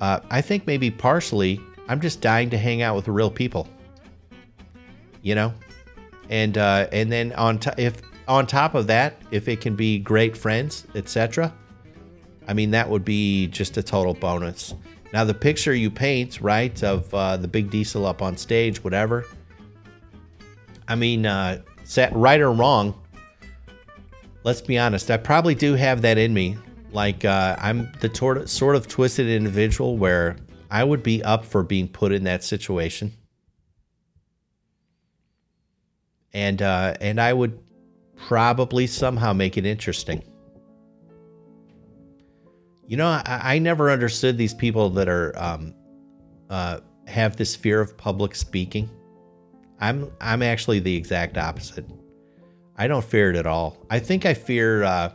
uh, I think maybe partially I'm just dying to hang out with real people. You know? And uh, and then on t- if on top of that, if it can be great friends, et cetera, I mean, that would be just a total bonus. Now the picture you paint, right, of uh, the big diesel up on stage, whatever, I mean, uh, right or wrong, let's be honest, I probably do have that in me. Like, uh, I'm the tor- sort of twisted individual where I would be up for being put in that situation. And uh, and I would probably somehow make it interesting. You know, I, I never understood these people that are um, uh, have this fear of public speaking. I'm I'm actually the exact opposite. I don't fear it at all. I think I fear uh,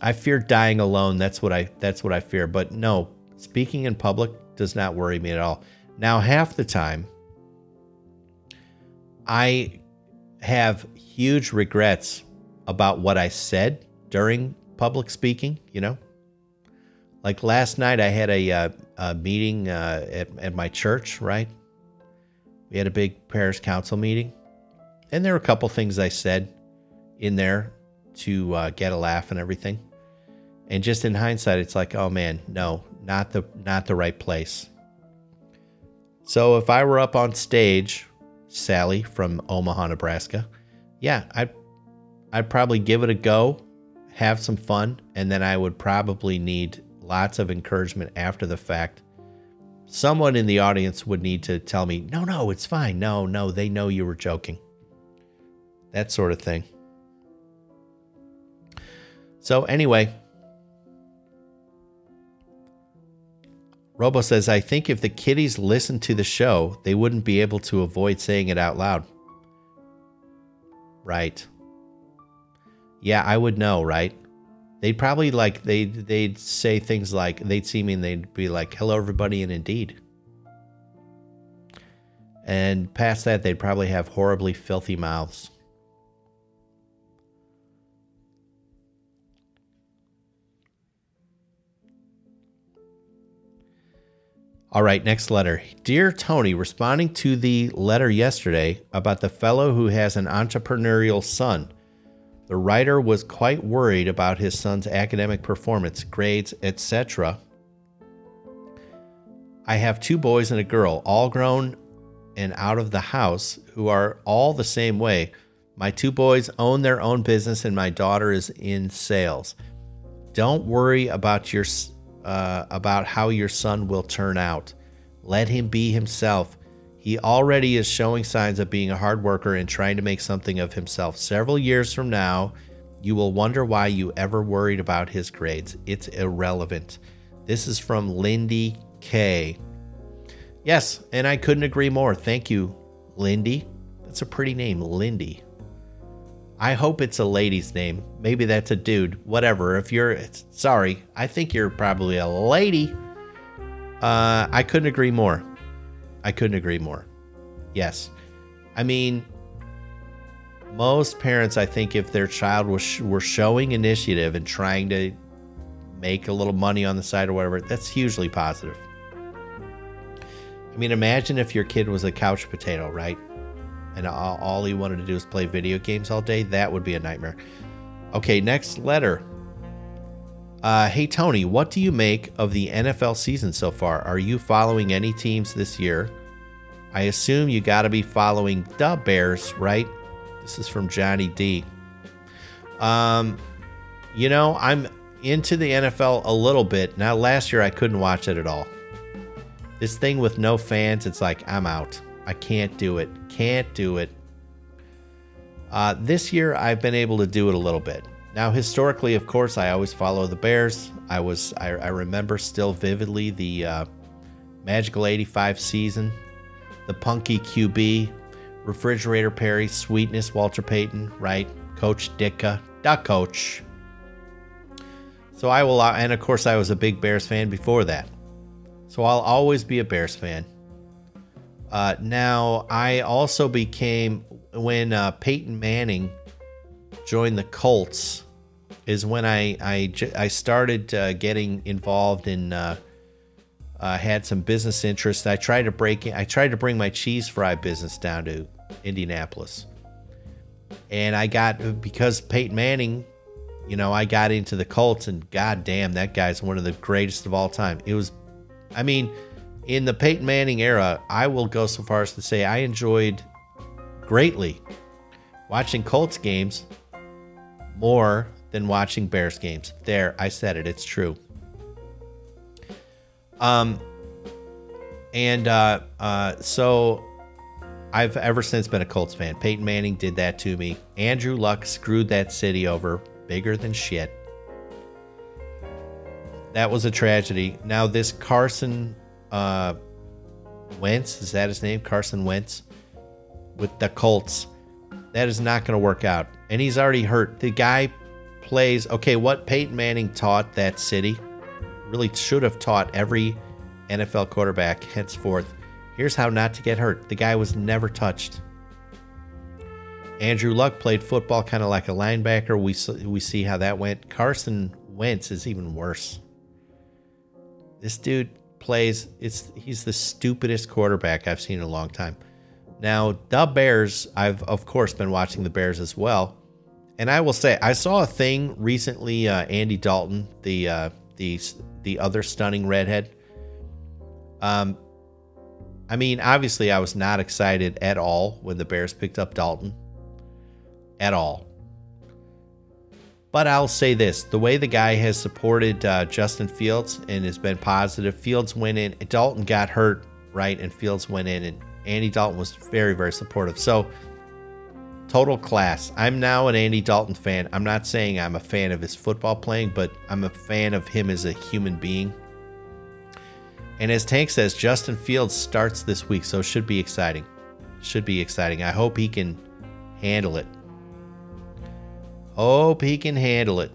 I fear dying alone. That's what I that's what I fear. But no, speaking in public does not worry me at all. Now, half the time, I have huge regrets about what I said during public speaking, you know? Like last night I had a, uh, a meeting uh, at, at my church, right? We had a big parish council meeting. And there were a couple things I said in there to uh, get a laugh and everything. And just in hindsight, it's like, oh man, no, not the not the right place. So if I were up on stage... Sally from Omaha, Nebraska. Yeah, I'd, I'd probably give it a go, have some fun, and then I would probably need lots of encouragement after the fact. Someone in the audience would need to tell me, no, no, it's fine. No, no, they know you were joking. That sort of thing. So anyway, Robo says, I think if the kiddies listened to the show, they wouldn't be able to avoid saying it out loud. Right. Yeah, I would know, right? They'd probably like, they'd, they'd say things like, they'd see me and they'd be like, hello, everybody, and indeed. And past that, they'd probably have horribly filthy mouths. All right, next letter. Dear Tony, responding to the letter yesterday about the fellow who has an entrepreneurial son. The writer was quite worried about his son's academic performance, grades, et cetera. I have two boys and a girl, all grown and out of the house, who are all the same way. My two boys own their own business and my daughter is in sales. Don't worry about your Uh, about how your son will turn out. Let him be himself. He already is showing signs of being a hard worker and trying to make something of himself. Several years from now, you will wonder why you ever worried about his grades. It's irrelevant. This is from Lindy K. Yes, and I couldn't agree more. Thank you, Lindy. That's a pretty name, Lindy. I hope it's a lady's name. Maybe that's a dude. Whatever. If you're... It's, sorry. I think you're probably a lady. Uh, I couldn't agree more. I couldn't agree more. Yes. I mean, most parents, I think, if their child was were showing initiative and trying to make a little money on the side or whatever, that's hugely positive. I mean, imagine if your kid was a couch potato, right? And all, all he wanted to do is play video games all day. That would be a nightmare. Okay, next letter. Uh, hey, Tony, what do you make of the N F L season so far? Are you following any teams this year? I assume you got to be following the Bears, right? This is from Johnny D. Um, you know, I'm into the N F L a little bit. Now, last year I couldn't watch it at all. This thing with no fans, it's like I'm out. I can't do it. Can't do it. Uh, this year, I've been able to do it a little bit. Now, historically, of course, I always follow the Bears. I was, I, I remember still vividly the uh, Magical eighty-five season, the Punky Q B, Refrigerator Perry, Sweetness, Walter Payton, right? Coach Ditka, da Coach. So I will, uh, and of course, I was a big Bears fan before that. So I'll always be a Bears fan. Uh, now, I also became, when uh, Peyton Manning joined the Colts, is when I I, I started uh, getting involved in, uh, uh, had some business interests. I tried to break I tried to bring my cheese fry business down to Indianapolis. And I got, because Peyton Manning, you know, I got into the Colts, and goddamn, that guy's one of the greatest of all time. It was, I mean, in the Peyton Manning era, I will go so far as to say I enjoyed greatly watching Colts games more than watching Bears games. There, I said it. It's true. Um, and uh, uh, so I've ever since been a Colts fan. Peyton Manning did that to me. Andrew Luck screwed that city over bigger than shit. That was a tragedy. Now this Carson... Uh, Wentz, is that his name? Carson Wentz with the Colts. That is not going to work out. And he's already hurt. The guy plays, okay, what Peyton Manning taught that city really should have taught every N F L quarterback henceforth. Here's how not to get hurt. The guy was never touched. Andrew Luck played football kind of like a linebacker. We, we see how that went. Carson Wentz is even worse. This dude... plays it's he's the stupidest quarterback I've seen in a long time. Now the Bears, I've of course been watching the Bears as well, and I will say I saw a thing recently. uh, Andy Dalton, the uh, the the other stunning redhead, um I mean obviously I was not excited at all when the Bears picked up Dalton at all, but I'll say this, the way the guy has supported uh, Justin Fields and has been positive. Fields went in, Dalton got hurt, right? And Fields went in, and Andy Dalton was very, very supportive. So, total class. I'm now an Andy Dalton fan. I'm not saying I'm a fan of his football playing, but I'm a fan of him as a human being. And as Tank says, Justin Fields starts this week, so it should be exciting. Should be exciting. I hope he can handle it. Hope he can handle it.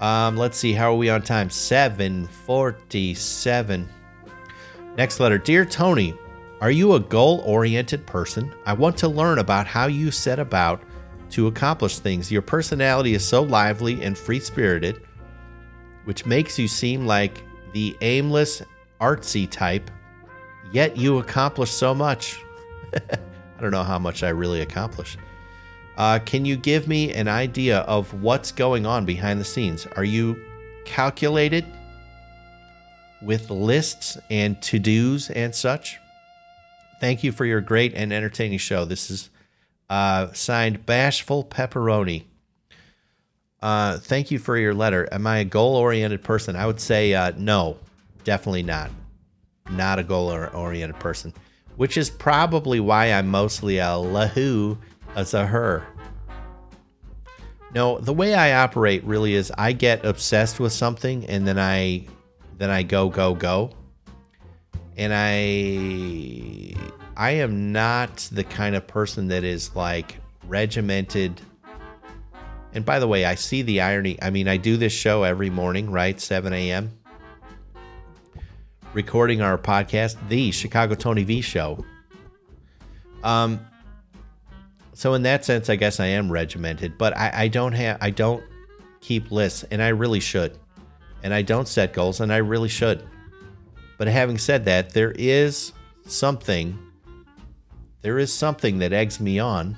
Um, let's see. How are we on time? seven forty-seven. Next letter. Dear Tony, are you a goal-oriented person? I want to learn about how you set about to accomplish things. Your personality is so lively and free-spirited, which makes you seem like the aimless, artsy type, yet you accomplish so much. I don't know how much I really accomplish. Uh, can you give me an idea of what's going on behind the scenes? Are you calculated with lists and to-dos and such? Thank you for your great and entertaining show. This is uh, signed Bashful Pepperoni. Uh, thank you for your letter. Am I a goal-oriented person? I would say uh, no, definitely not. Not a goal-oriented person, which is probably why I'm mostly a lahoo as a her. No, the way I operate really is I get obsessed with something and then I then I go go go. And I I am not the kind of person that is like regimented. And by the way, I see the irony. I mean, I do this show every morning, right? seven a.m. recording our podcast, the Chicago Tony V Show. Um So in that sense, I guess I am regimented, but I, I don't have, I don't keep lists, and I really should, and I don't set goals, and I really should. But having said that, there is something, there is something that eggs me on,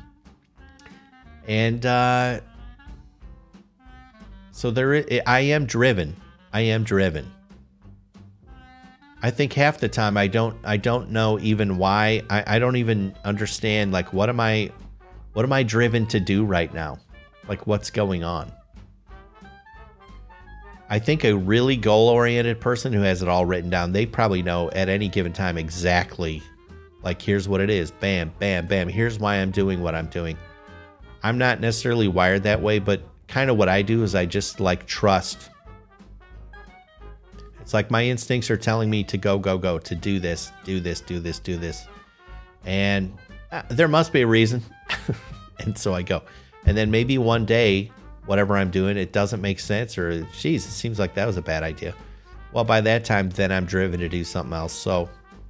and uh, so there, is, I am driven. I am driven. I think half the time I don't, I don't know even why. I, I don't even understand. Like, what am I? What am I driven to do right now? Like, what's going on? I think a really goal-oriented person who has it all written down, they probably know at any given time exactly, like, here's what it is. Bam, bam, bam. Here's why I'm doing what I'm doing. I'm not necessarily wired that way, but kind of what I do is I just, like, trust. It's like my instincts are telling me to go, go, go, to do this, do this, do this, do this. And uh, there must be a reason. And so I go, and then maybe one day, whatever I'm doing, it doesn't make sense, or geez, it seems like that was a bad idea. Well, by that time, then I'm driven to do something else. So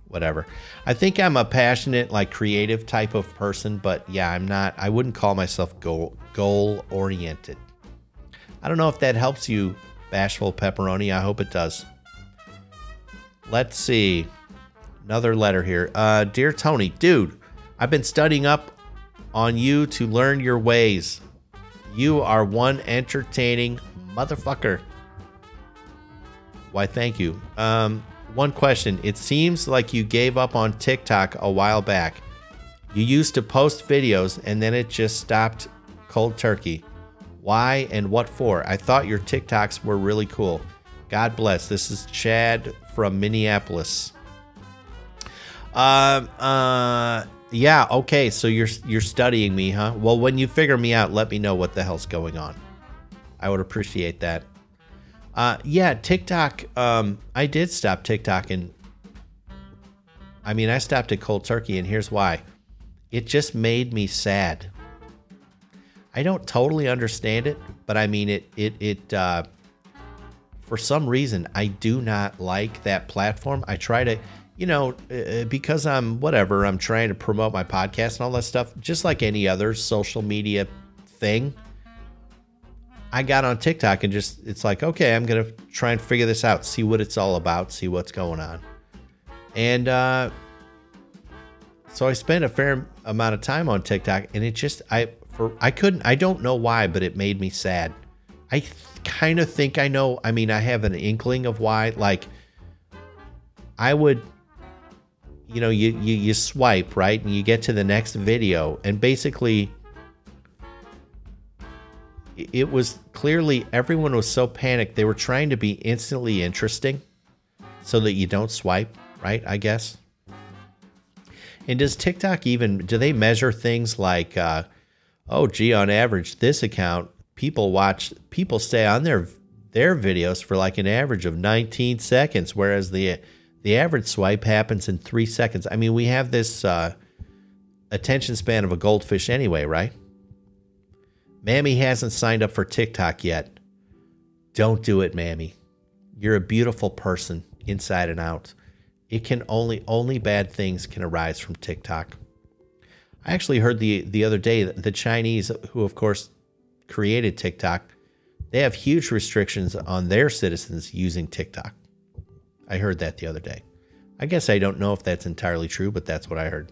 whatever. I think I'm a passionate, like creative type of person, but yeah, I'm not, I wouldn't call myself goal, goal oriented. I don't know if that helps you, Bashful Pepperoni. I hope it does. Let's see. Another letter here. Uh, Dear Tony, dude, I've been studying up on you to learn your ways. You are one entertaining motherfucker. Why, thank you. Um, one question. It seems like you gave up on TikTok a while back. You used to post videos and then it just stopped cold turkey. Why and what for? I thought your TikToks were really cool. God bless. This is Chad from Minneapolis. Um, uh, uh, yeah. Okay. So you're, you're studying me, huh? Well, when you figure me out, let me know what the hell's going on. I would appreciate that. Uh, yeah, TikTok. Um, I did stop TikTok, and I mean, I stopped at cold turkey, and here's why. It just made me sad. I don't totally understand it, but I mean, it, it, it, uh, for some reason, I do not like that platform. I try to, you know, because I'm whatever, I'm trying to promote my podcast and all that stuff, just like any other social media thing. I got on TikTok and just, it's like, okay, I'm going to try and figure this out, see what it's all about, see what's going on. And uh, so I spent a fair amount of time on TikTok, and it just, I, for, I couldn't, I don't know why, but it made me sad. I th- kind of think I know. I mean, I have an inkling of why, like I would, you know, you, you, you swipe, right? And you get to the next video, and basically it was clearly everyone was so panicked. They were trying to be instantly interesting so that you don't swipe, right? I guess. And does TikTok even, do they measure things like, uh, oh, gee, on average, this account, people watch, people stay on their, their videos for like an average of nineteen seconds, whereas the, the average swipe happens in three seconds. I mean, we have this uh, attention span of a goldfish anyway, right? Mammy hasn't signed up for TikTok yet. Don't do it, Mammy. You're a beautiful person inside and out. It can only, only bad things can arise from TikTok. I actually heard the, the other day that the Chinese, who of course created TikTok, they have huge restrictions on their citizens using TikTok. I heard that the other day. I guess I don't know if that's entirely true, but that's what I heard.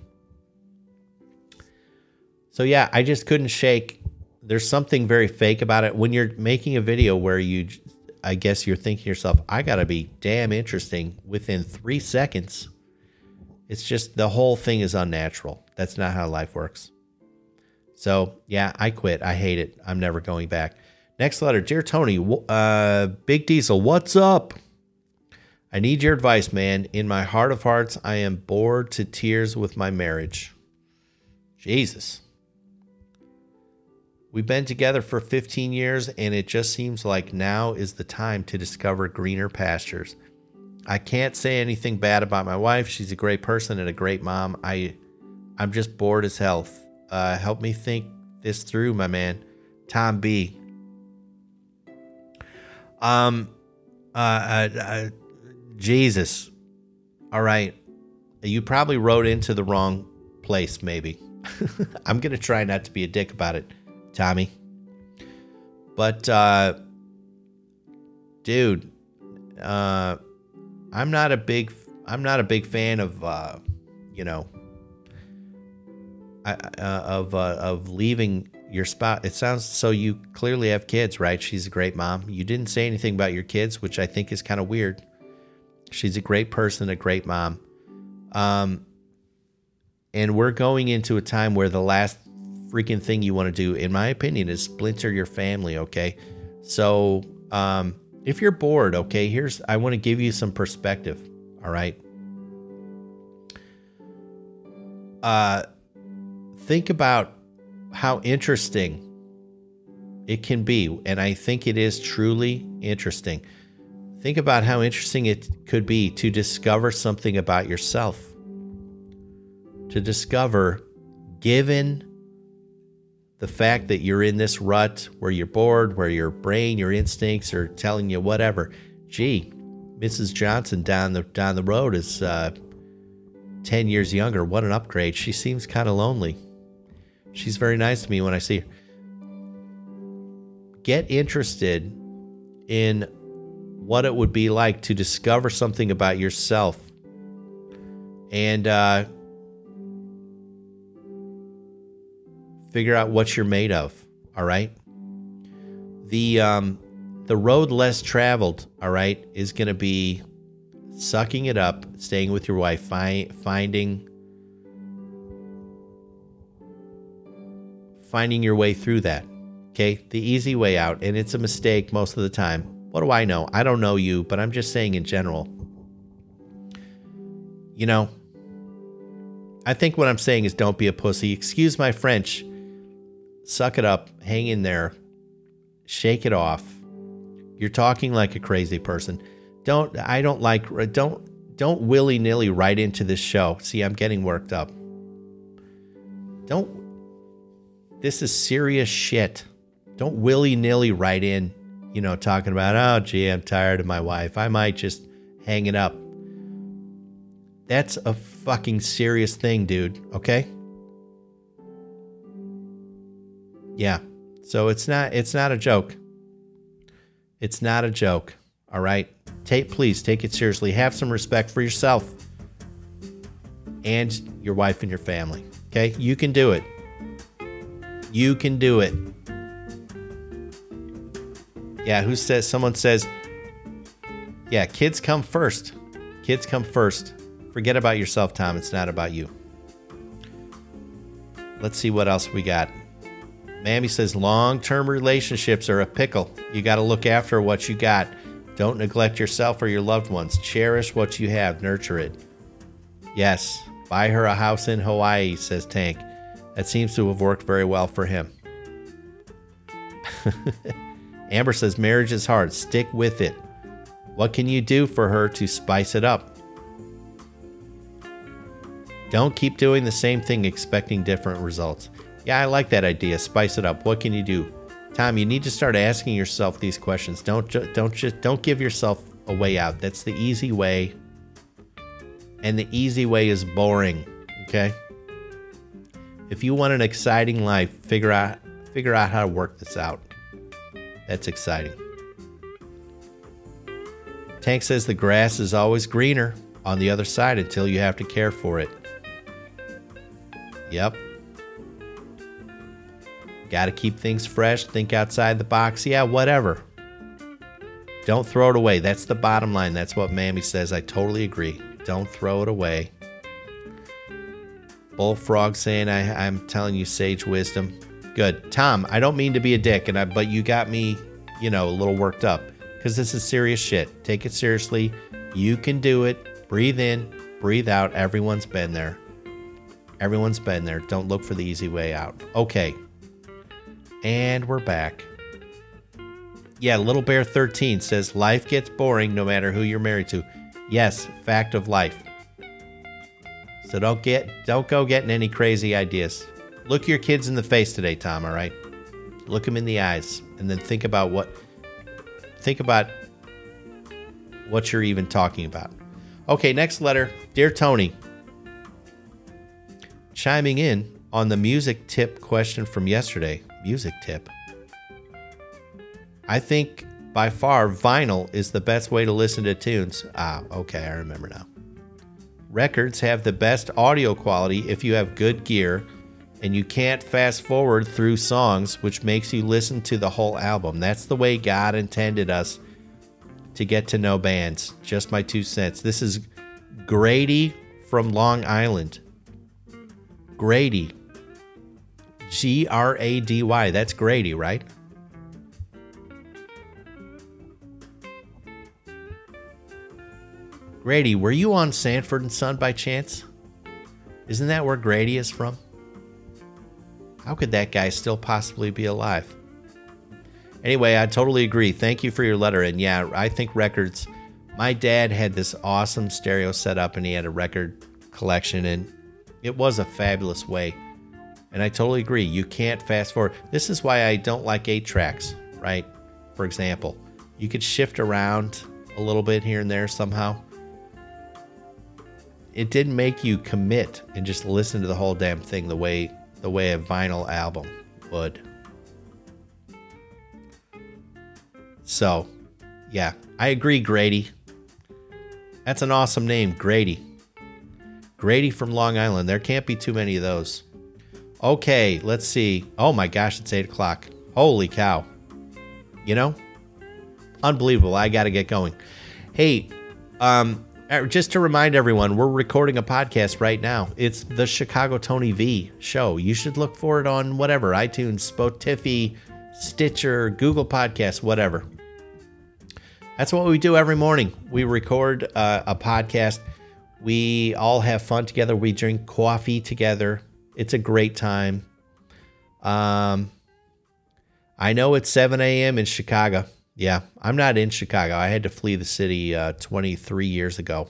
So yeah, I just couldn't shake. There's something very fake about it. When you're making a video where you, I guess you're thinking to yourself, I gotta be damn interesting within three seconds. It's just, the whole thing is unnatural. That's not how life works. So yeah, I quit. I hate it. I'm never going back. Next letter. Dear Tony, uh, Big Diesel, what's up? I need your advice, man. In my heart of hearts, I am bored to tears with my marriage. Jesus. We've been together for fifteen years, and it just seems like now is the time to discover greener pastures. I can't say anything bad about my wife. She's a great person and a great mom. I, I'm just bored as hell. Uh, help me think this through, my man. Tom B. Um, uh, uh, uh Jesus. All right. You probably wrote into the wrong place, maybe. I'm going to try not to be a dick about it, Tommy. But, uh, dude, uh, I'm not a big, I'm not a big fan of, uh, you know, I, uh, of, uh, of leaving your spouse. It sounds, so you clearly have kids, right? She's a great mom. You didn't say anything about your kids, which I think is kind of weird. She's a great person, a great mom. Um, and we're going into a time where the last freaking thing you want to do, in my opinion, is splinter your family. Okay. So, um, if you're bored, okay, here's, I want to give you some perspective. All right. Uh, think about how interesting it can be. And I think it is truly interesting. Think about how interesting it could be to discover something about yourself, to discover, given the fact that you're in this rut where you're bored, where your brain, your instincts are telling you whatever. Gee, Missus Johnson down the down the road is uh, ten years younger. What an upgrade. She seems kind of lonely. She's very nice to me when I see her. Get interested in what it would be like to discover something about yourself. And uh, figure out what you're made of. All right. the um, the road less traveled, all right, is going to be sucking it up, staying with your wife, fi- finding finding your way through that. Okay, the easy way out, and it's a mistake most of the time. What do I know? I don't know you, but I'm just saying in general. You know, I think what I'm saying is don't be a pussy. Excuse my French. Suck it up. Hang in there. Shake it off. You're talking like a crazy person. Don't, I don't like, don't, don't willy-nilly right into this show. See, I'm getting worked up. Don't, this is serious shit. Don't willy-nilly right in, you know, talking about, oh, gee, I'm tired of my wife. I might just hang it up. That's a fucking serious thing, dude. Okay? Yeah. So it's not it's not a joke. It's not a joke. All right? Take please take it seriously. Have some respect for yourself and your wife and your family. Okay? You can do it. You can do it. Yeah, who says someone says yeah, kids come first. Kids come first. Forget about yourself, Tom. It's not about you. Let's see what else we got. Mammy says long-term relationships are a pickle. You got to look after what you got. Don't neglect yourself or your loved ones. Cherish what you have. Nurture it. Yes. Buy her a house in Hawaii, says Tank. That seems to have worked very well for him. Amber says marriage is hard. Stick with it. What can you do for her to spice it up? Don't keep doing the same thing, expecting different results. Yeah, I like that idea. Spice it up. What can you do? Tom, you need to start asking yourself these questions. Don't ju- don't just don't give yourself a way out. That's the easy way. And the easy way is boring, okay? If you want an exciting life, figure out figure out how to work this out. That's exciting. Tank says the grass is always greener on the other side until you have to care for it. Yep. Got to keep things fresh. Think outside the box. Yeah, whatever. Don't throw it away. That's the bottom line. That's what Mammy says. I totally agree. Don't throw it away. Bullfrog saying, I, I'm telling you sage wisdom. Good. Tom, I don't mean to be a dick, and I, but you got me, you know, a little worked up. Because this is serious shit. Take it seriously. You can do it. Breathe in. Breathe out. Everyone's been there. Everyone's been there. Don't look for the easy way out. Okay. And we're back. Yeah, Little Bear thirteen says, life gets boring no matter who you're married to. Yes, fact of life. So don't get, don't go getting any crazy ideas. Look your kids in the face today, Tom, all right? Look them in the eyes and then think about what, think about what you're even talking about. Okay, next letter. Dear Tony, chiming in on the music tip question from yesterday. Music tip. I think by far vinyl is the best way to listen to tunes. Ah, okay, I remember now. Records have the best audio quality if you have good gear and you can't fast forward through songs, which makes you listen to the whole album. That's the way God intended us to get to know bands. Just my two cents. This is Grady from Long Island. Grady. G R A D Y. That's Grady, right? Grady, were you on Sanford and Son by chance? Isn't that where Grady is from? How could that guy still possibly be alive? Anyway, I totally agree. Thank you for your letter. And yeah, I think records... My dad had this awesome stereo set up and he had a record collection and it was a fabulous way. And I totally agree. You can't fast forward. This is why I don't like eight tracks, right? For example, you could shift around a little bit here and there somehow. It didn't make you commit and just listen to the whole damn thing the way the way a vinyl album would. So, yeah, I agree, Grady. That's an awesome name, Grady. Grady from Long Island. There can't be too many of those. Okay, let's see. Oh my gosh, it's eight o'clock. Holy cow. you know? Unbelievable. I got to get going. Hey, um, just to remind everyone, we're recording a podcast right now. It's the Chicago Tony V Show. You should look for it on whatever, iTunes, Spotify, Stitcher, Google Podcasts, whatever. That's what we do every morning. We record uh, a podcast. We all have fun together. We drink coffee together. It's a great time. Um, I know it's seven a.m. in Chicago. Yeah, I'm not in Chicago. I had to flee the city uh, twenty-three years ago.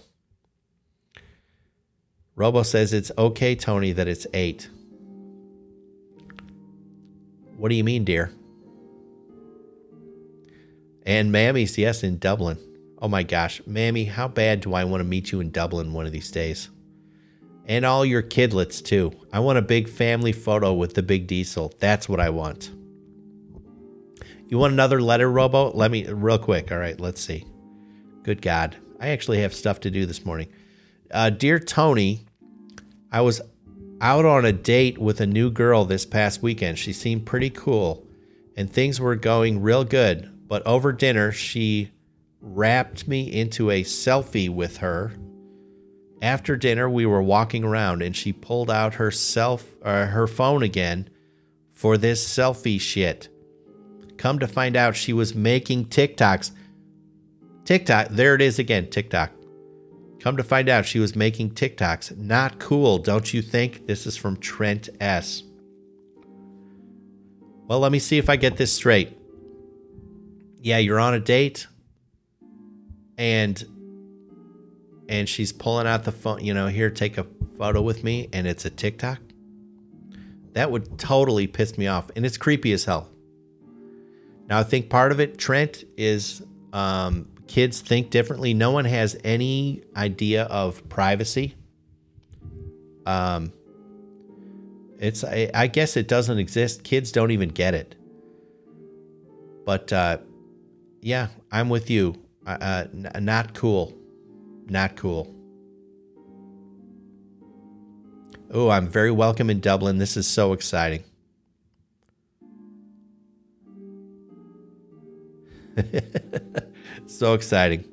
Robo says it's okay, Tony, that it's eight. What do you mean, dear? And Mammy's, yes, in Dublin. Oh my gosh, Mammy, how bad do I want to meet you in Dublin one of these days? And all your kidlets, too. I want a big family photo with the Big Diesel. That's what I want. You want another letter, Robo? Let me, real quick. All right, let's see. Good God. I actually have stuff to do this morning. Uh, Dear Tony, I was out on a date with a new girl this past weekend. She seemed pretty cool, and things were going real good. But over dinner, she wrapped me into a selfie with her. After dinner, we were walking around, and she pulled out her, self, uh, her phone again for this selfie shit. Come to find out, she was making TikToks. TikTok, there it is again, TikTok. Come to find out, she was making TikToks. Not cool, don't you think? This is from Trent S. Well, let me see if I get this straight. Yeah, you're on a date, and and she's pulling out the phone. You know, here, take a photo with me, and it's a TikTok. That would totally piss me off, and it's creepy as hell. Now, I think part of it, Trent, is um, kids think differently. No one has any idea of privacy. Um, it's I, I guess it doesn't exist. Kids don't even get it. But, uh, yeah, I'm with you. Uh, n- not cool. Not cool. Oh, I'm very welcome in Dublin. This is so exciting. So exciting.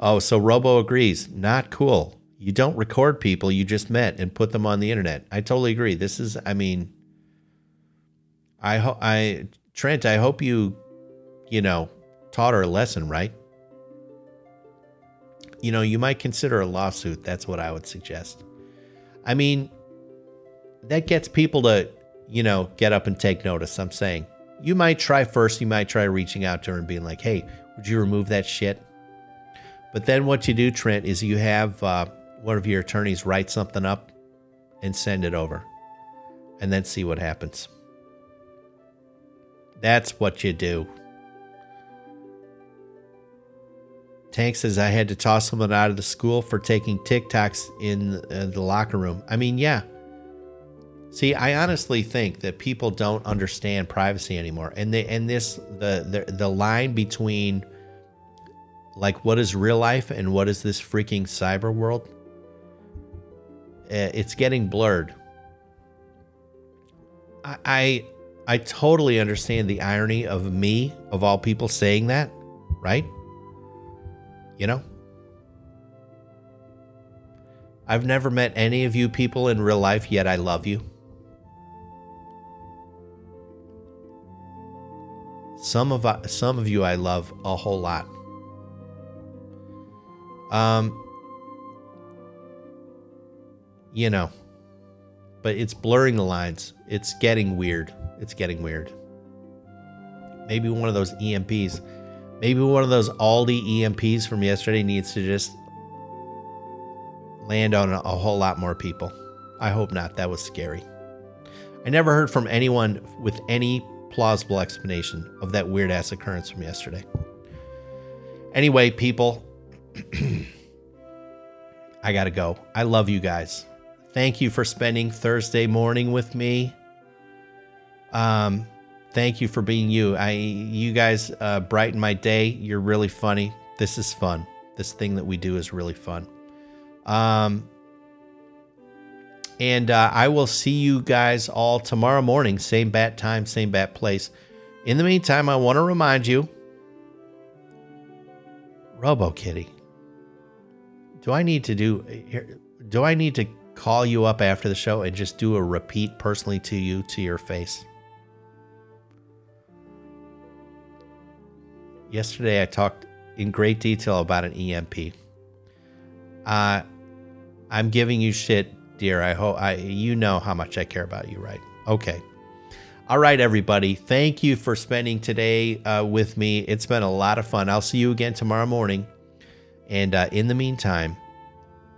Oh, so Robo agrees. Not cool. You don't record people you just met and put them on the internet. I totally agree. This is, I mean, I hope, I, Trent, I hope you, you know, taught her a lesson, right? You know, you might consider a lawsuit. That's what I would suggest. I mean, that gets people to, you know, get up and take notice. I'm saying. You might try first, you might try reaching out to her and being like, hey, would you remove that shit? But then what you do, Trent, is you have uh, one of your attorneys write something up and send it over. And then see what happens. That's what you do. Tank says, I had to toss someone out of the school for taking TikToks in uh, the locker room. I mean, yeah. See, I honestly think that people don't understand privacy anymore, and they and this the, the the line between like what is real life and what is this freaking cyber world. It's getting blurred. I I, I totally understand the irony of me of all people saying that, right? You know. I've never met any of you people in real life, yet I love you. Some of I, some of you I love a whole lot. Um, you know, but it's blurring the lines. It's getting weird. It's getting weird. Maybe one of those E M Ps, maybe one of those Aldi E M Ps from yesterday needs to just land on a whole lot more people. I hope not. That was scary. I never heard from anyone with any plausible explanation of that weird ass occurrence from yesterday. Anyway, people, I gotta go. I love you guys. Thank you for spending Thursday morning with me. Um, thank you for being you. I, you guys, uh, brighten my day. You're really funny. This is fun. This thing that we do is really fun. Um, and uh, I will see you guys all tomorrow morning. Same bat time, same bat place. In the meantime, I want to remind you, Robo Kitty, do I need to do, do I need to call you up after the show and just do a repeat personally to you, to your face? Yesterday, I talked in great detail about an E M P. Uh, I'm giving you shit, dear. I hope I, you know how much I care about you, right? Okay. All right, everybody. Thank you for spending today uh, with me. It's been a lot of fun. I'll see you again tomorrow morning. And uh, in the meantime,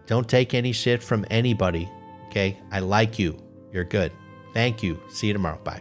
don't take any shit from anybody. Okay? I like you. You're good. Thank you. See you tomorrow. Bye.